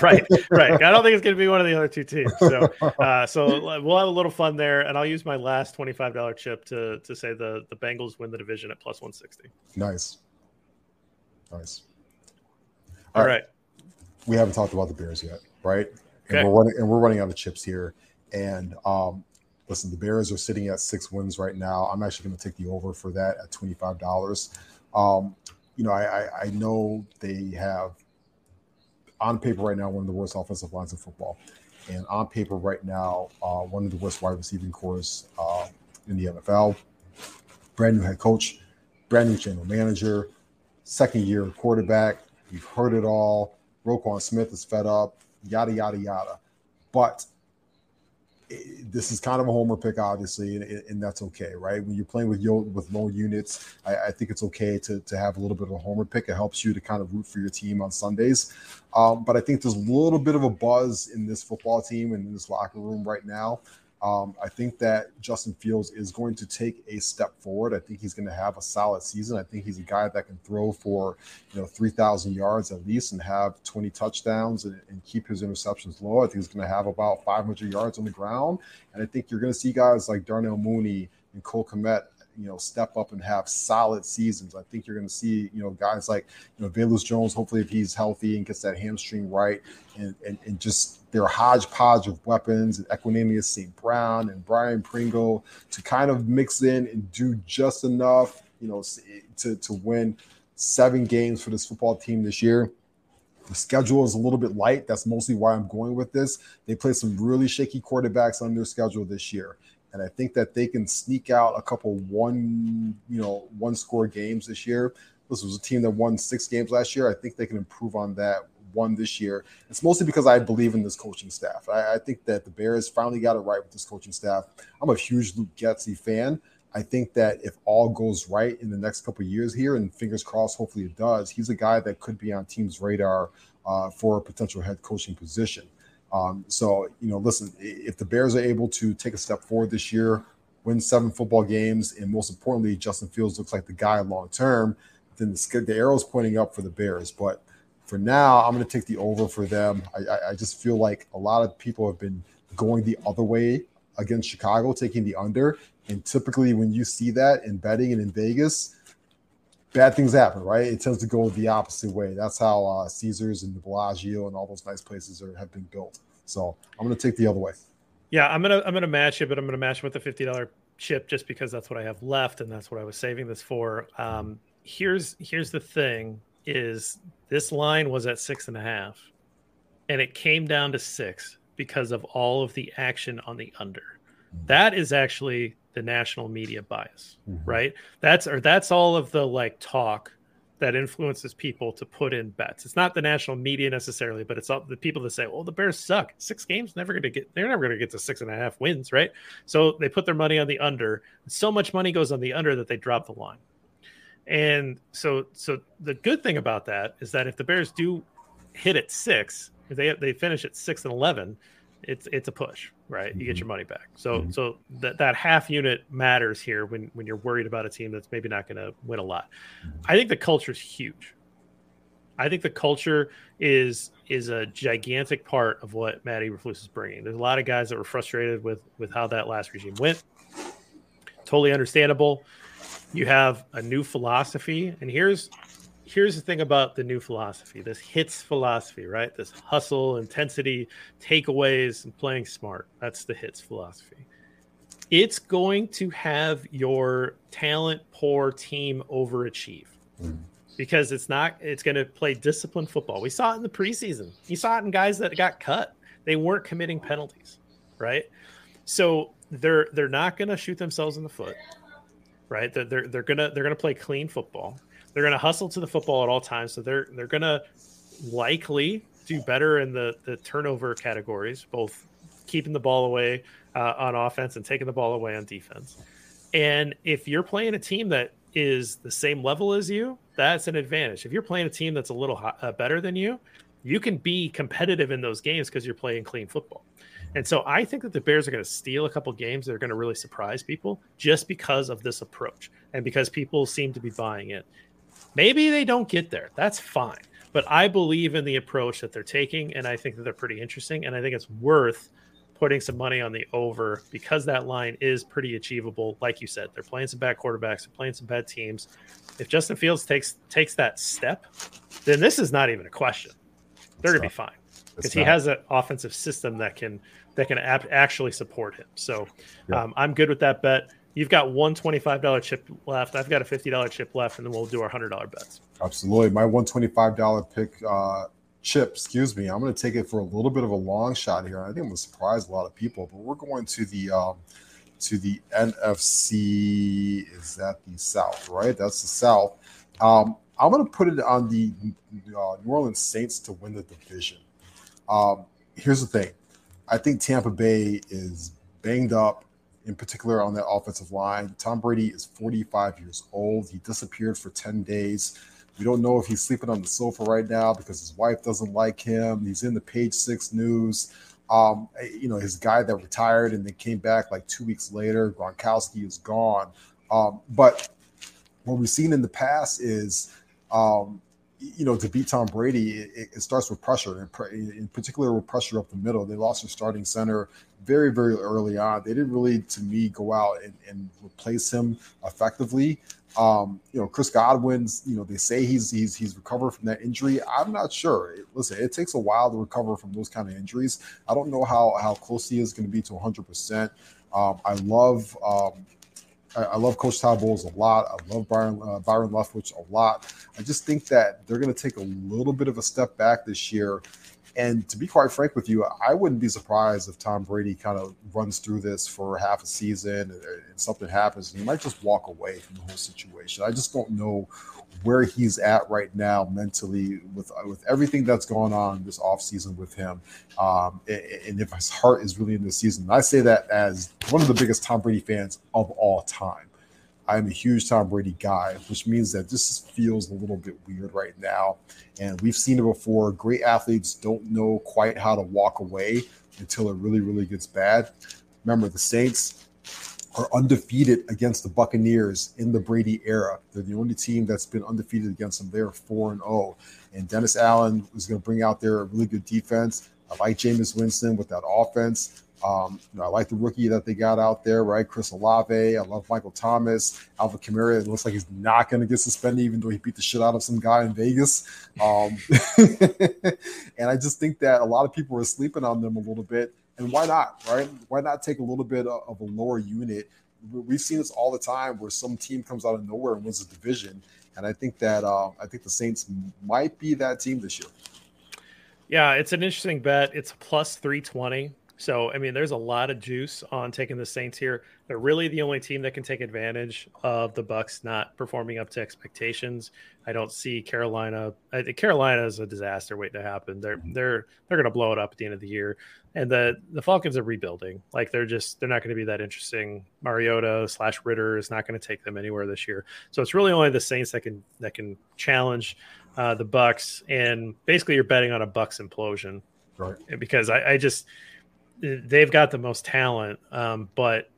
right, right. I don't think it's going to be one of the other two teams. So uh, so we'll have a little fun there, and I'll use my last twenty-five dollars chip to to say the, the Bengals win the division at plus one sixty. Nice. Nice. All, All right. right. We haven't talked about the Bears yet, right? Okay. And we're running, and we're running out of chips here. And um, listen, the Bears are sitting at six wins right now. I'm actually going to take the over for that at twenty-five dollars. Um, you know, I, I, I know they have, on paper right now, one of the worst offensive lines in football. And on paper right now, uh, one of the worst wide receiving cores uh, in the N F L. Brand new head coach, brand new general manager, second year quarterback. We've heard it all. Roquan Smith is fed up, yada, yada, yada. But it, this is kind of a homer pick, obviously, and, and that's okay, right? When you're playing with, yo, with low units, I, I think it's okay to, to have a little bit of a homer pick. It helps you to kind of root for your team on Sundays. Um, but I think there's a little bit of a buzz in this football team and in this locker room right now. Um, I think that Justin Fields is going to take a step forward. I think he's going to have a solid season. I think he's a guy that can throw for, you know, three thousand yards at least and have twenty touchdowns and, and keep his interceptions low. I think he's going to have about five hundred yards on the ground. And I think you're going to see guys like Darnell Mooney and Cole Kmet, you know, step up and have solid seasons. I think you're going to see, you know, guys like, you know, Velus Jones, hopefully if he's healthy and gets that hamstring right, and and, and just their hodgepodge of weapons, and Equanimeous Saint Brown and Brian Pringle to kind of mix in and do just enough, you know, to, to win seven games for this football team this year. The schedule is a little bit light. That's mostly why I'm going with this. They play some really shaky quarterbacks on their schedule this year. And I think that they can sneak out a couple one, you know, one score games this year. This was a team that won six games last year. I think they can improve on that one this year. It's mostly because I believe in this coaching staff. I, I think that the Bears finally got it right with this coaching staff. I'm a huge Luke Getsy fan. I think that if all goes right in the next couple of years here, and fingers crossed, hopefully it does, he's a guy that could be on teams' radar uh, for a potential head coaching position. Um, so, you know, listen, if the Bears are able to take a step forward this year, win seven football games, and most importantly, Justin Fields looks like the guy long term, then the, the arrow's pointing up for the Bears. But for now, I'm going to take the over for them. I, I just feel like a lot of people have been going the other way against Chicago, taking the under. And typically when you see that in betting and in Vegas, bad things happen, right? It tends to go the opposite way. That's how uh, Caesars and the Bellagio and all those nice places are, have been built. So I'm going to take the other way. Yeah, I'm going to I'm going to match it, but I'm going to match it with a fifty dollars chip just because that's what I have left and that's what I was saving this for. Um, here's here's the thing: is this line was at six and a half, and it came down to six because of all of the action on the under. Mm-hmm. That is actually the national media bias, mm-hmm. right? That's or that's all of the like talk that influences people to put in bets. It's not the national media necessarily, but it's all the people that say, "Well, the Bears suck. Six games, never going to get. They're never going to get to six and a half wins, right?" So they put their money on the under. So much money goes on the under that they drop the line. And so, so the good thing about that is that if the Bears do hit at six, if they they finish at six and eleven. It's it's a push, right? You get your money back. So mm-hmm. so that, that half unit matters here when, when you're worried about a team that's maybe not going to win a lot. I think the culture is huge. I think the culture is is a gigantic part of what Matt Eberflus is bringing. There's a lot of guys that were frustrated with with how that last regime went. Totally understandable. You have a new philosophy, and here's Here's the thing about the new philosophy, this hits philosophy, right? This hustle, intensity, takeaways, and playing smart. That's the hits philosophy. It's going to have your talent poor team overachieve because it's not, it's going to play disciplined football. We saw it in the preseason. You saw it in guys that got cut. They weren't committing penalties, right? So they're, they're not going to shoot themselves in the foot, right? They're, they're, they're going to, they're going to play clean football. They're going to hustle to the football at all times, so they're they're going to likely do better in the, the turnover categories, both keeping the ball away uh, on offense and taking the ball away on defense. And if you're playing a team that is the same level as you, that's an advantage. If you're playing a team that's a little hot, uh, better than you, you can be competitive in those games because you're playing clean football. And so I think that the Bears are going to steal a couple games that are going to really surprise people just because of this approach and because people seem to be buying it. Maybe they don't get there. That's fine. But I believe in the approach that they're taking, and I think that they're pretty interesting, and I think it's worth putting some money on the over because that line is pretty achievable. Like you said, they're playing some bad quarterbacks, they're playing some bad teams. If Justin Fields takes takes that step, then this is not even a question. They're going to be fine because he has an offensive system that can that can ap- actually support him. So yeah. um, I'm good with that bet. You've got one twenty-five dollars chip left. I've got a fifty dollars chip left, and then we'll do our one hundred dollars bets. Absolutely. My one twenty-five dollars pick uh, chip, excuse me, I'm going to take it for a little bit of a long shot here. I think I'm going to surprise a lot of people, but we're going to the um, to the N F C. Is that the South, right? That's the South. Um, I'm going to put it on the uh, New Orleans Saints to win the division. Um, here's the thing. I think Tampa Bay is banged up, in particular on that offensive line. Tom Brady is forty-five years old. He disappeared for ten days. We don't know if he's sleeping on the sofa right now because his wife doesn't like him. He's in the Page Six News. Um, you know, his guy that retired and then came back like two weeks later, Gronkowski, is gone. Um, but what we've seen in the past is, um, you know, to beat Tom Brady, it, it starts with pressure, and in particular with pressure up the middle. They lost their starting center very, very early on. They didn't really, to me, go out and, and replace him effectively. Um, you know, Chris Godwin's, you know, they say he's he's he's recovered from that injury. I'm not sure. Listen, it takes a while to recover from those kind of injuries. I don't know how how close he is going to be to one hundred percent. Um, I love um, I, I love Coach Todd Bowles a lot. I love Byron uh, Byron Leftwich a lot. I just think that they're going to take a little bit of a step back this year. And to be quite frank with you, I wouldn't be surprised if Tom Brady kind of runs through this for half a season and, and something happens. He might just walk away from the whole situation. I just don't know where he's at right now mentally with with everything that's going on this offseason with him. Um, and, and if his heart is really in the season. And I say that as one of the biggest Tom Brady fans of all time. I'm a huge Tom Brady guy, which means that this feels a little bit weird right now. And we've seen it before. Great athletes don't know quite how to walk away until it really, really gets bad. Remember, the Saints are undefeated against the Buccaneers in the Brady era. They're the only team that's been undefeated against them. They're four and oh. And Dennis Allen is going to bring out their really good defense. I like Jameis Winston with that offense. Um, you know, I like the rookie that they got out there, right? Chris Olave. I love Michael Thomas. Alvin Kamara, it looks like he's not going to get suspended, even though he beat the shit out of some guy in Vegas. Um, and I just think that a lot of people are sleeping on them a little bit. And why not, right? Why not take a little bit of, of a lower unit? We've seen this all the time where some team comes out of nowhere and wins the division. And I think that uh, I think the Saints might be that team this year. Yeah, it's an interesting bet. It's plus three twenty. So, I mean, there's a lot of juice on taking the Saints here. They're really the only team that can take advantage of the Bucs not performing up to expectations. I don't see Carolina. I think Carolina is a disaster waiting to happen. They're they're they're going to blow it up at the end of the year. And the the Falcons are rebuilding. Like they're just they're not going to be that interesting. Mariota slash Ritter is not going to take them anywhere this year. So it's really only the Saints that can that can challenge uh, the Bucs. And basically, you're betting on a Bucs implosion, right? Because I, I just. They've got the most talent, um, but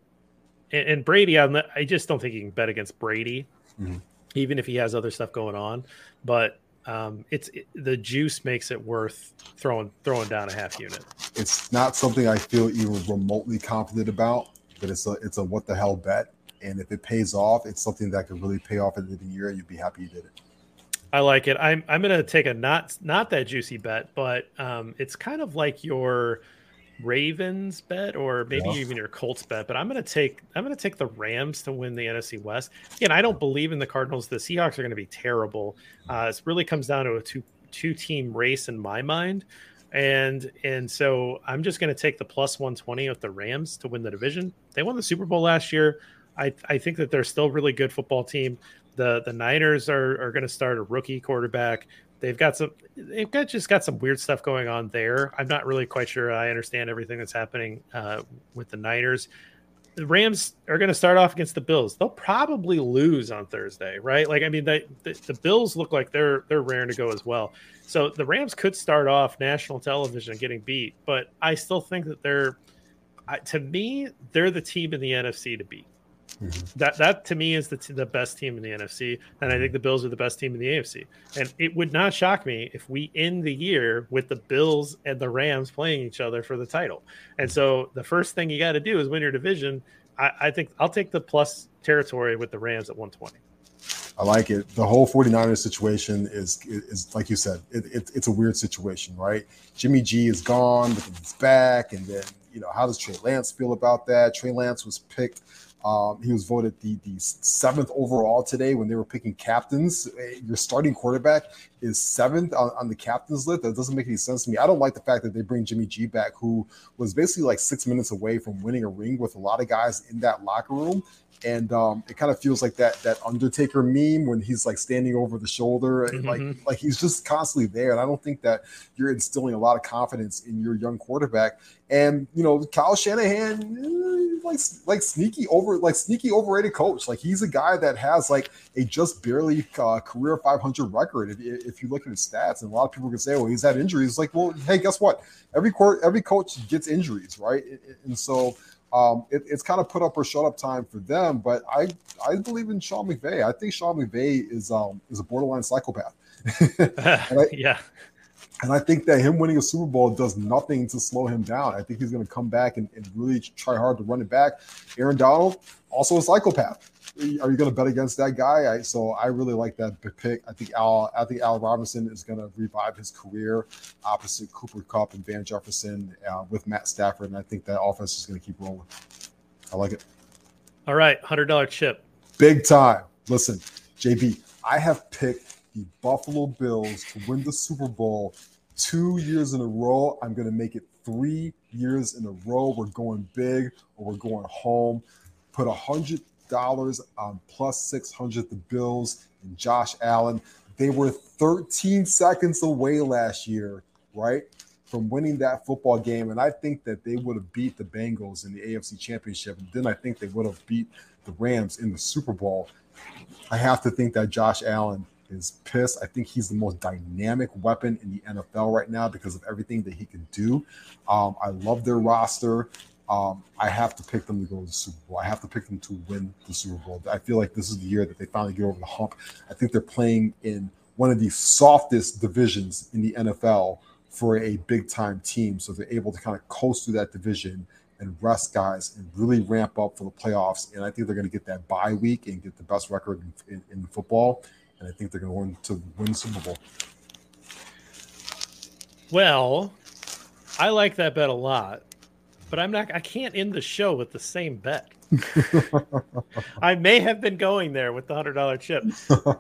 and, and Brady, I'm not, I just don't think you can bet against Brady, mm-hmm. even if he has other stuff going on. But um, it's it, the juice makes it worth throwing throwing down a half unit. It's not something I feel even remotely confident about, but it's a it's a what the hell bet, and if it pays off, it's something that could really pay off at the end of the year, and you'd be happy you did it. I like it. I'm I'm gonna take a not not that juicy bet, but um, it's kind of like your Ravens bet or maybe yeah. even your Colts bet, but I'm going to take I'm going to take the Rams to win the N F C West. Again, I don't believe in the Cardinals. The Seahawks are going to be terrible. Uh, it really comes down to a two two team race in my mind, and and so I'm just going to take the plus one twenty with the Rams to win the division. They won the Super Bowl last year. I I think that they're still a really good football team. The the Niners are are going to start a rookie quarterback. They've got some, they've got just got some weird stuff going on there. I'm not really quite sure I understand everything that's happening uh, with the Niners. The Rams are going to start off against the Bills. They'll probably lose on Thursday, right? Like, I mean, they, the, the Bills look like they're they're raring to go as well. So the Rams could start off national television getting beat, but I still think that they're, to me, they're the team in the N F C to beat. Mm-hmm. That that to me is the t- the best team in the N F C, and I think the Bills are the best team in the A F C. And it would not shock me if we end the year with the Bills and the Rams playing each other for the title. And so the first thing you got to do is win your division. I, I think I'll take the plus territory with the Rams at one twenty. I like it. The whole 49ers situation is, is like you said, it, it, it's a weird situation, right? Jimmy G is gone, but he's back. And then, you know, how does Trey Lance feel about that? Trey Lance was picked Um, he was voted the, the seventh overall today when they were picking captains. Your starting quarterback is seventh on, on the captain's list. That doesn't make any sense to me. I don't like the fact that they bring Jimmy G back, who was basically like six minutes away from winning a ring with a lot of guys in that locker room. And um, it kind of feels like that that Undertaker meme when he's like standing over the shoulder, and mm-hmm. like like he's just constantly there. And I don't think that you're instilling a lot of confidence in your young quarterback. And you know, Kyle Shanahan, like like sneaky over like sneaky overrated coach. Like he's a guy that has like a just barely uh, career five hundred record. If, if you look at his stats, and a lot of people can say, "Well, he's had injuries." Like, well, hey, guess what? Every court, every coach gets injuries, right? And so. Um, it, it's kind of put up or shut up time for them, but I, I believe in Sean McVay. I think Sean McVay is um, is a borderline psychopath. and I, yeah, and I think that him winning a Super Bowl does nothing to slow him down. I think he's going to come back and, and really try hard to run it back. Aaron Donald, also a psychopath. Are you going to bet against that guy? I, so I really like that pick. I think Al. I think Al Robinson is going to revive his career opposite Cooper Cup and Van Jefferson uh, with Matt Stafford, and I think that offense is going to keep rolling. I like it. All right, one hundred dollars chip. Big time. Listen, J B, I have picked the Buffalo Bills to win the Super Bowl two years in a row. I'm going to make it three years in a row. We're going big or we're going home. Put a hundred. dollars on plus six hundred, the Bills and Josh Allen. They were thirteen seconds away last year, right, from winning that football game. And I think that they would have beat the Bengals in the A F C Championship. And then I think they would have beat the Rams in the Super Bowl. I have to think that Josh Allen is pissed. I think he's the most dynamic weapon in the N F L right now because of everything that he can do. Um, I love their roster. Um, I have to pick them to go to the Super Bowl. I have to pick them to win the Super Bowl. I feel like this is the year that they finally get over the hump. I think they're playing in one of the softest divisions in the N F L for a big-time team, so they're able to kind of coast through that division and rest guys and really ramp up for the playoffs. And I think they're going to get that bye week and get the best record in, in, in football, and I think they're going to win, to win the Super Bowl. Well, I like that bet a lot. But I'm not. I can't end the show with the same bet. I may have been going there with the one hundred dollars chip,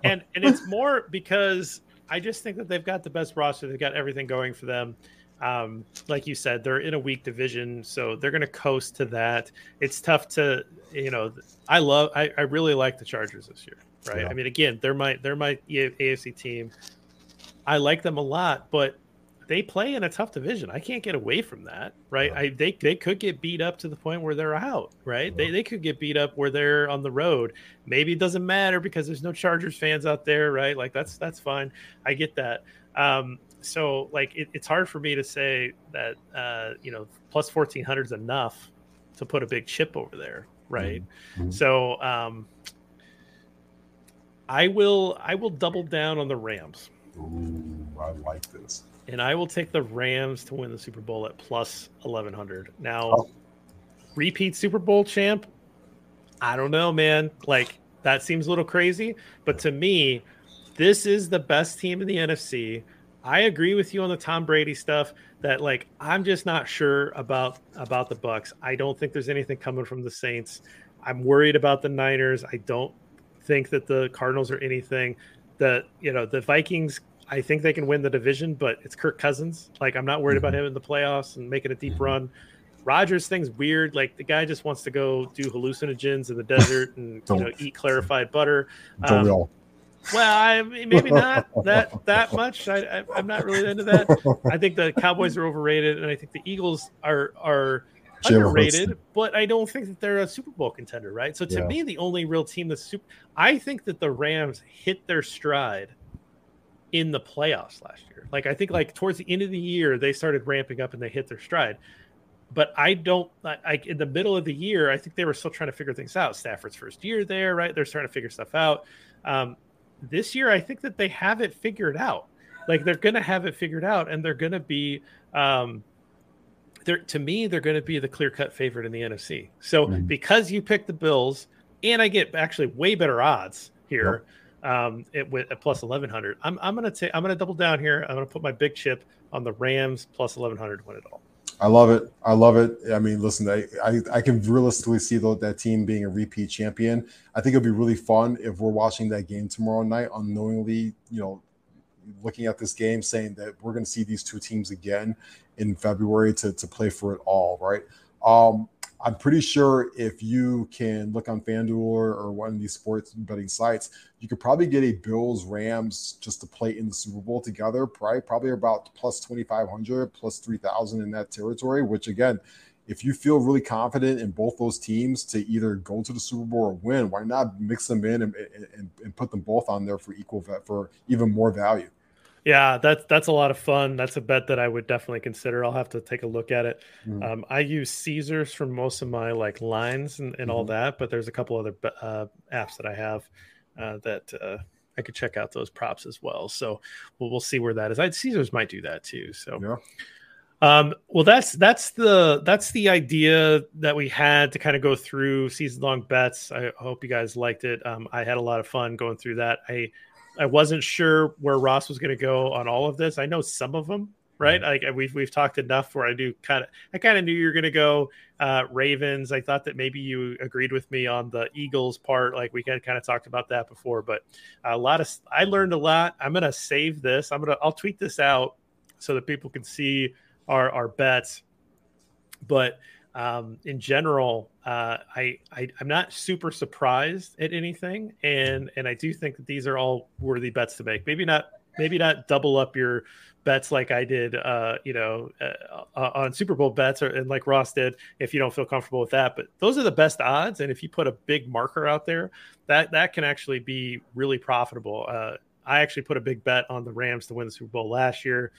and and it's more because I just think that they've got the best roster. They've got everything going for them. Um, like you said, they're in a weak division, so they're going to coast to that. It's tough to, you know. I love. I, I really like the Chargers this year, right? Yeah. I mean, again, they're my they're my A F C team. I like them a lot, but. They play in a tough division. I can't get away from that, right? I, they they could get beat up to the point where they're out, right? Yeah. They they could get beat up where they're on the road. Maybe it doesn't matter because there's no Chargers fans out there, right? Like that's that's fine. I get that. Um, so like it, it's hard for me to say that uh, you know plus fourteen hundred is enough to put a big chip over there, right? Mm-hmm. So um, I will I will double down on the Rams. Ooh, I like this. And I will take the Rams to win the Super Bowl at plus eleven hundred. Now, oh. repeat Super Bowl champ? I don't know, man. Like, that seems a little crazy. But to me, this is the best team in the N F C. I agree with you on the Tom Brady stuff that, like, I'm just not sure about, about the Bucs. I don't think there's anything coming from the Saints. I'm worried about the Niners. I don't think that the Cardinals are anything. The, you know, the Vikings – I think they can win the division, but it's Kirk Cousins. Like, I'm not worried about him in the playoffs and making a deep run. Rodgers thing's weird. Like, the guy just wants to go do hallucinogens in the desert and you know eat clarified butter. Um, well, I mean, maybe not that that much. I, I, I'm not really into that. I think the Cowboys are overrated, and I think the Eagles are are underrated. But I don't think that they're a Super Bowl contender, right? So to yeah. me, the only real team that's super. I think that the Rams hit their stride. In the playoffs last year. Like, I think like towards the end of the year, they started ramping up and they hit their stride. But I don't like in the middle of the year, I think they were still trying to figure things out. Stafford's first year there, right? They're starting to figure stuff out. Um, this year, I think that they have it figured out. Like they're going to have it figured out and they're going to be, um, they're, to me, they're going to be the clear cut favorite in the N F C. So mm-hmm. because you pick the Bills and I get actually way better odds here, yep. Um, it went at plus eleven hundred. I'm I'm gonna take I'm gonna double down here. I'm gonna put my big chip on the Rams plus eleven hundred to win it all. I love it. I love it. I mean, listen, I, I, I can realistically see though, that team being a repeat champion. I think it'll be really fun if we're watching that game tomorrow night, unknowingly, you know, looking at this game, saying that we're going to see these two teams again in February to, to play for it all, right? Um, I'm pretty sure if you can look on FanDuel or, or one of these sports betting sites, you could probably get a Bills-Rams just to play in the Super Bowl together, probably, probably about plus twenty-five hundred, plus three thousand in that territory, which, again, if you feel really confident in both those teams to either go to the Super Bowl or win, why not mix them in and, and, and put them both on there for equal for even more value? Yeah, that's that's a lot of fun. That's a bet that I would definitely consider. I'll have to take a look at it. Mm-hmm. Um, I use Caesars for most of my like lines and, and mm-hmm. all that, but there's a couple other uh, apps that I have uh, that uh, I could check out those props as well. So we'll we'll see where that is. I Caesars might do that too. So, yeah. um, well, that's that's the that's the idea that we had to kind of go through season long bets. I hope you guys liked it. Um, I had a lot of fun going through that. I. I wasn't sure where Ross was going to go on all of this. I know some of them, right? Like we've we've talked enough where I do kind of I kind of knew you were going to go uh, Ravens. I thought that maybe you agreed with me on the Eagles part. Like we had kind of talked about that before, but a lot of I learned a lot. I'm going to save this. I'm going to I'll tweet this out so that people can see our our bets. But um, in general, uh, I, I, I'm not super surprised at anything. And, and I do think that these are all worthy bets to make. Maybe not, maybe not double up your bets like I did, uh, you know, uh, on Super Bowl bets or, and like Ross did, if you don't feel comfortable with that, but those are the best odds. And if you put a big marker out there, that, that can actually be really profitable. Uh, I actually put a big bet on the Rams to win the Super Bowl last year.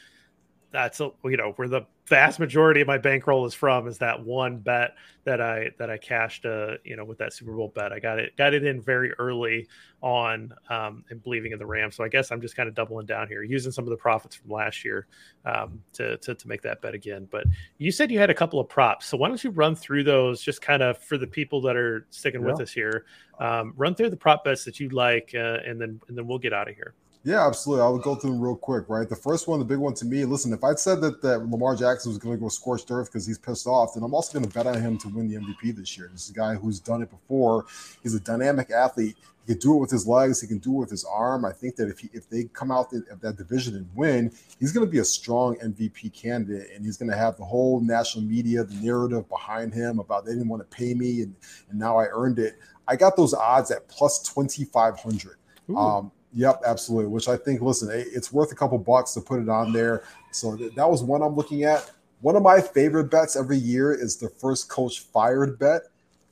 That's, you know, where the vast majority of my bankroll is from is that one bet that I that I cashed, uh, you know, with that Super Bowl bet. I got it got it in very early on um, and believing in the Rams. So I guess I'm just kind of doubling down here, using some of the profits from last year um, to, to to make that bet again. But you said you had a couple of props. So why don't you run through those just kind of for the people that are sticking yeah. with us here. Um, run through the prop bets that you like uh, and then and then we'll get out of here. Yeah, absolutely. I would go through them real quick, right? The first one, the big one to me, listen, if I said that, that Lamar Jackson was going to go scorched earth because he's pissed off, then I'm also going to bet on him to win the M V P this year. This is a guy who's done it before. He's a dynamic athlete. He can do it with his legs. He can do it with his arm. I think that if he, if they come out of that division and win, he's going to be a strong M V P candidate, and he's going to have the whole national media, the narrative behind him about they didn't want to pay me, and, and now I earned it. I got those odds at plus twenty-five hundred. Um Yep, absolutely, which I think, listen, it's worth a couple bucks to put it on there. So th- that was one I'm looking at. One of my favorite bets every year is the first coach fired bet.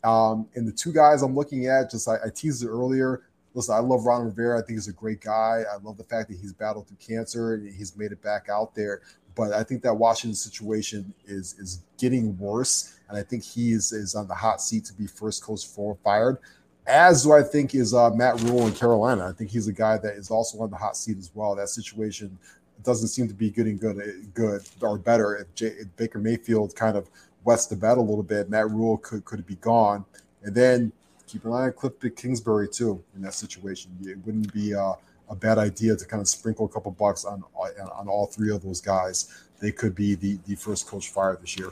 Um, and the two guys I'm looking at, just I, I teased it earlier. Listen, I love Ron Rivera. I think he's a great guy. I love the fact that he's battled through cancer and he's made it back out there. But I think that Washington situation is is getting worse, and I think he is, is on the hot seat to be first coach fired. As do I think is uh, Matt Rule in Carolina. I think he's a guy that is also on the hot seat as well. That situation doesn't seem to be getting good, good or better. If, J- if Baker Mayfield kind of wets the bet a little bit, Matt Rule could could be gone. And then keep an eye on Cliff Kingsbury too in that situation. It wouldn't be uh, a bad idea to kind of sprinkle a couple bucks on on all three of those guys. They could be the the first coach fired this year.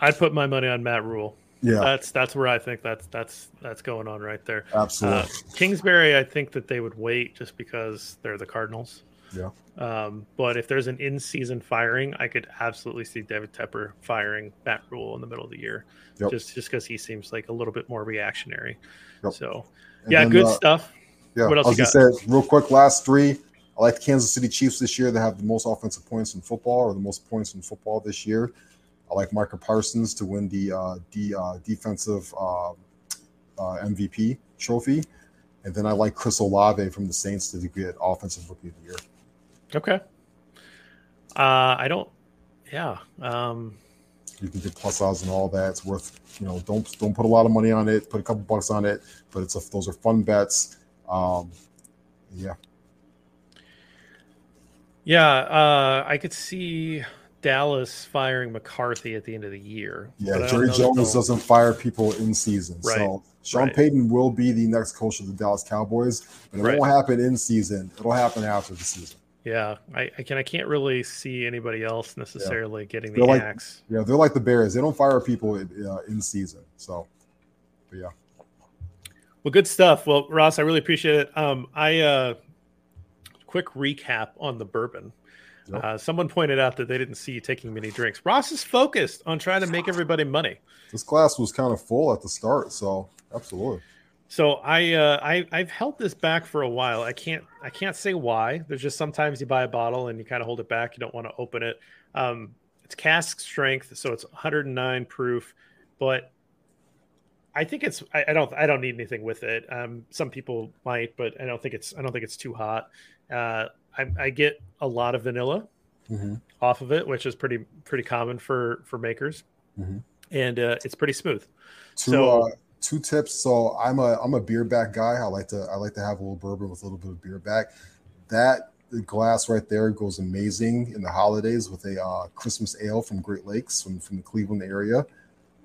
I'd put my money on Matt Rule. Yeah, that's that's where I think that's that's that's going on right there. Absolutely, uh, Kingsbury. I think that they would wait just because they're the Cardinals. Yeah. Um, but if there's an in-season firing, I could absolutely see David Tepper firing Matt Rule in the middle of the year, yep. just just because he seems like a little bit more reactionary. Yep. So, and yeah, then, good uh, stuff. Yeah. What else? I was you got? Say, real quick, last three. I like the Kansas City Chiefs this year. They have the most offensive points in football, or the most points in football this year. I like Micah Parsons to win the uh, the uh, defensive uh, uh, M V P trophy, and then I like Chris Olave from the Saints to get offensive rookie of the year. Okay. Uh, I don't. Yeah. Um, you can get plus odds and all that. It's worth, you know, don't don't put a lot of money on it. Put a couple bucks on it, but it's a, those are fun bets. Um, yeah. Yeah, uh, I could see Dallas firing McCarthy at the end of the year. Yeah, Jerry Jones doesn't fire people in season. Right, so Sean right. Payton will be the next coach of the Dallas Cowboys, but it right. won't happen in season. It'll happen after the season. Yeah, I, I can. I can't really see anybody else necessarily yeah. getting the like, axe. Yeah, they're like the Bears. They don't fire people in, uh, in season. So, but yeah. Well, good stuff. Well, Ross, I really appreciate it. Um, I uh, quick recap on the bourbon. Yep. Uh, someone pointed out that they didn't see you taking many drinks. Ross is focused on trying to make everybody money. This class was kind of full at the start, so absolutely. So I, uh, I, I've held this back for a while. I can't, I can't say why. There's just sometimes you buy a bottle and you kind of hold it back. You don't want to open it. Um, it's cask strength, so it's one hundred nine proof. But I think it's. I, I don't. I don't need anything with it. Um, some people might, but I don't think it's. I don't think it's too hot. Uh, I, I get a lot of vanilla mm-hmm. off of it, which is pretty pretty common for for makers, mm-hmm. and uh, it's pretty smooth. Too, so. Uh... Two tips. So I'm a I'm a beer back guy. I like to I like to have a little bourbon with a little bit of beer back. That glass right there goes amazing in the holidays with a uh, Christmas ale from Great Lakes from, from the Cleveland area,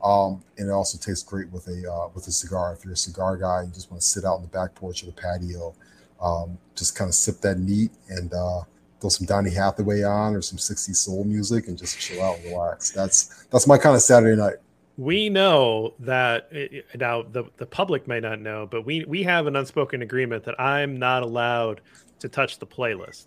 um, and it also tastes great with a uh, with a cigar. If you're a cigar guy, you just want to sit out on the back porch or the patio, um, just kind of sip that neat and uh, throw some Donny Hathaway on or some sixties soul music and just chill out and relax. That's that's my kind of Saturday night. We know that it, now the, the public may not know, but we, we have an unspoken agreement that I'm not allowed to touch the playlist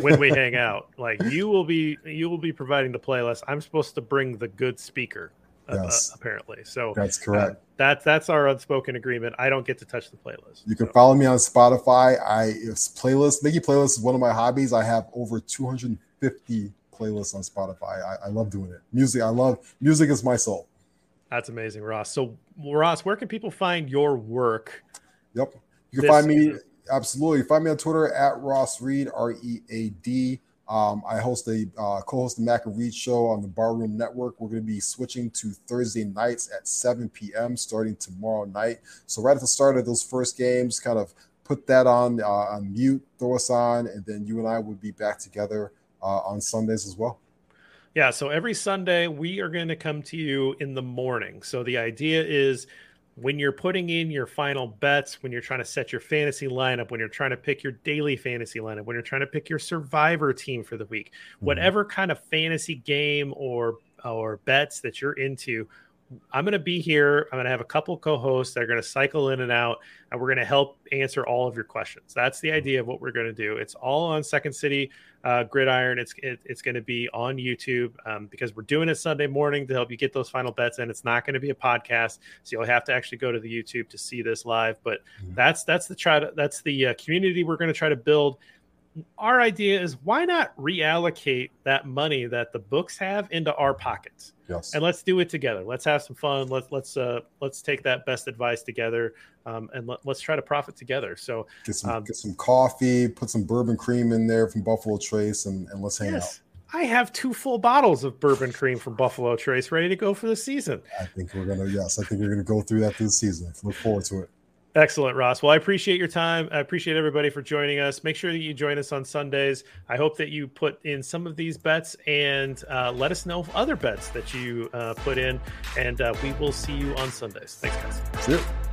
when we hang out. Like you will be, you will be providing the playlist. I'm supposed to bring the good speaker, yes. uh, apparently. So that's correct. Uh, that's that's our unspoken agreement. I don't get to touch the playlist. You can so. follow me on Spotify. I it's playlist making playlists is one of my hobbies. I have over two hundred fifty playlists on Spotify. I, I love doing it. Music, I love music is my soul. That's amazing, Ross. So, Ross, where can people find your work? Yep. You can find me, season? absolutely. Find me on Twitter at Ross Read, R E A D. Um, I host a uh, co-host the Mac and Read show on the Barroom Network. We're going to be switching to Thursday nights at seven p.m. starting tomorrow night. So right at the start of those first games, kind of put that on, uh, on mute, throw us on, and then you and I would be back together uh, on Sundays as well. Yeah, so every Sunday we are going to come to you in the morning. So the idea is when you're putting in your final bets, when you're trying to set your fantasy lineup, when you're trying to pick your daily fantasy lineup, when you're trying to pick your survivor team for the week, mm-hmm. whatever kind of fantasy game or or bets that you're into, I'm going to be here. I'm going to have a couple co-hosts that are going to cycle in and out, and we're going to help answer all of your questions. That's the idea of what we're going to do. It's all on Second City uh, Gridiron. It's it, it's going to be on YouTube um, because we're doing it Sunday morning to help you get those final bets in. It's not going to be a podcast, so you'll have to actually go to the YouTube to see this live. But mm-hmm. that's that's the try to, that's the uh, community we're going to try to build. Our idea is why not reallocate that money that the books have into our pockets? Yes. And let's do it together. Let's have some fun. Let's, let's, uh, let's take that best advice together. Um, and let, let's try to profit together. So get some, um, get some coffee, put some bourbon cream in there from Buffalo Trace and, and let's hang yes, out. I have two full bottles of bourbon cream from Buffalo Trace ready to go for the season. I think we're going to, yes, I think we're going to go through that through the season. Look forward to it. Excellent, Ross. Well, I appreciate your time. I appreciate everybody for joining us. Make sure that you join us on Sundays. I hope that you put in some of these bets and uh, let us know other bets that you uh, put in. And uh, we will see you on Sundays. Thanks, guys. That's it.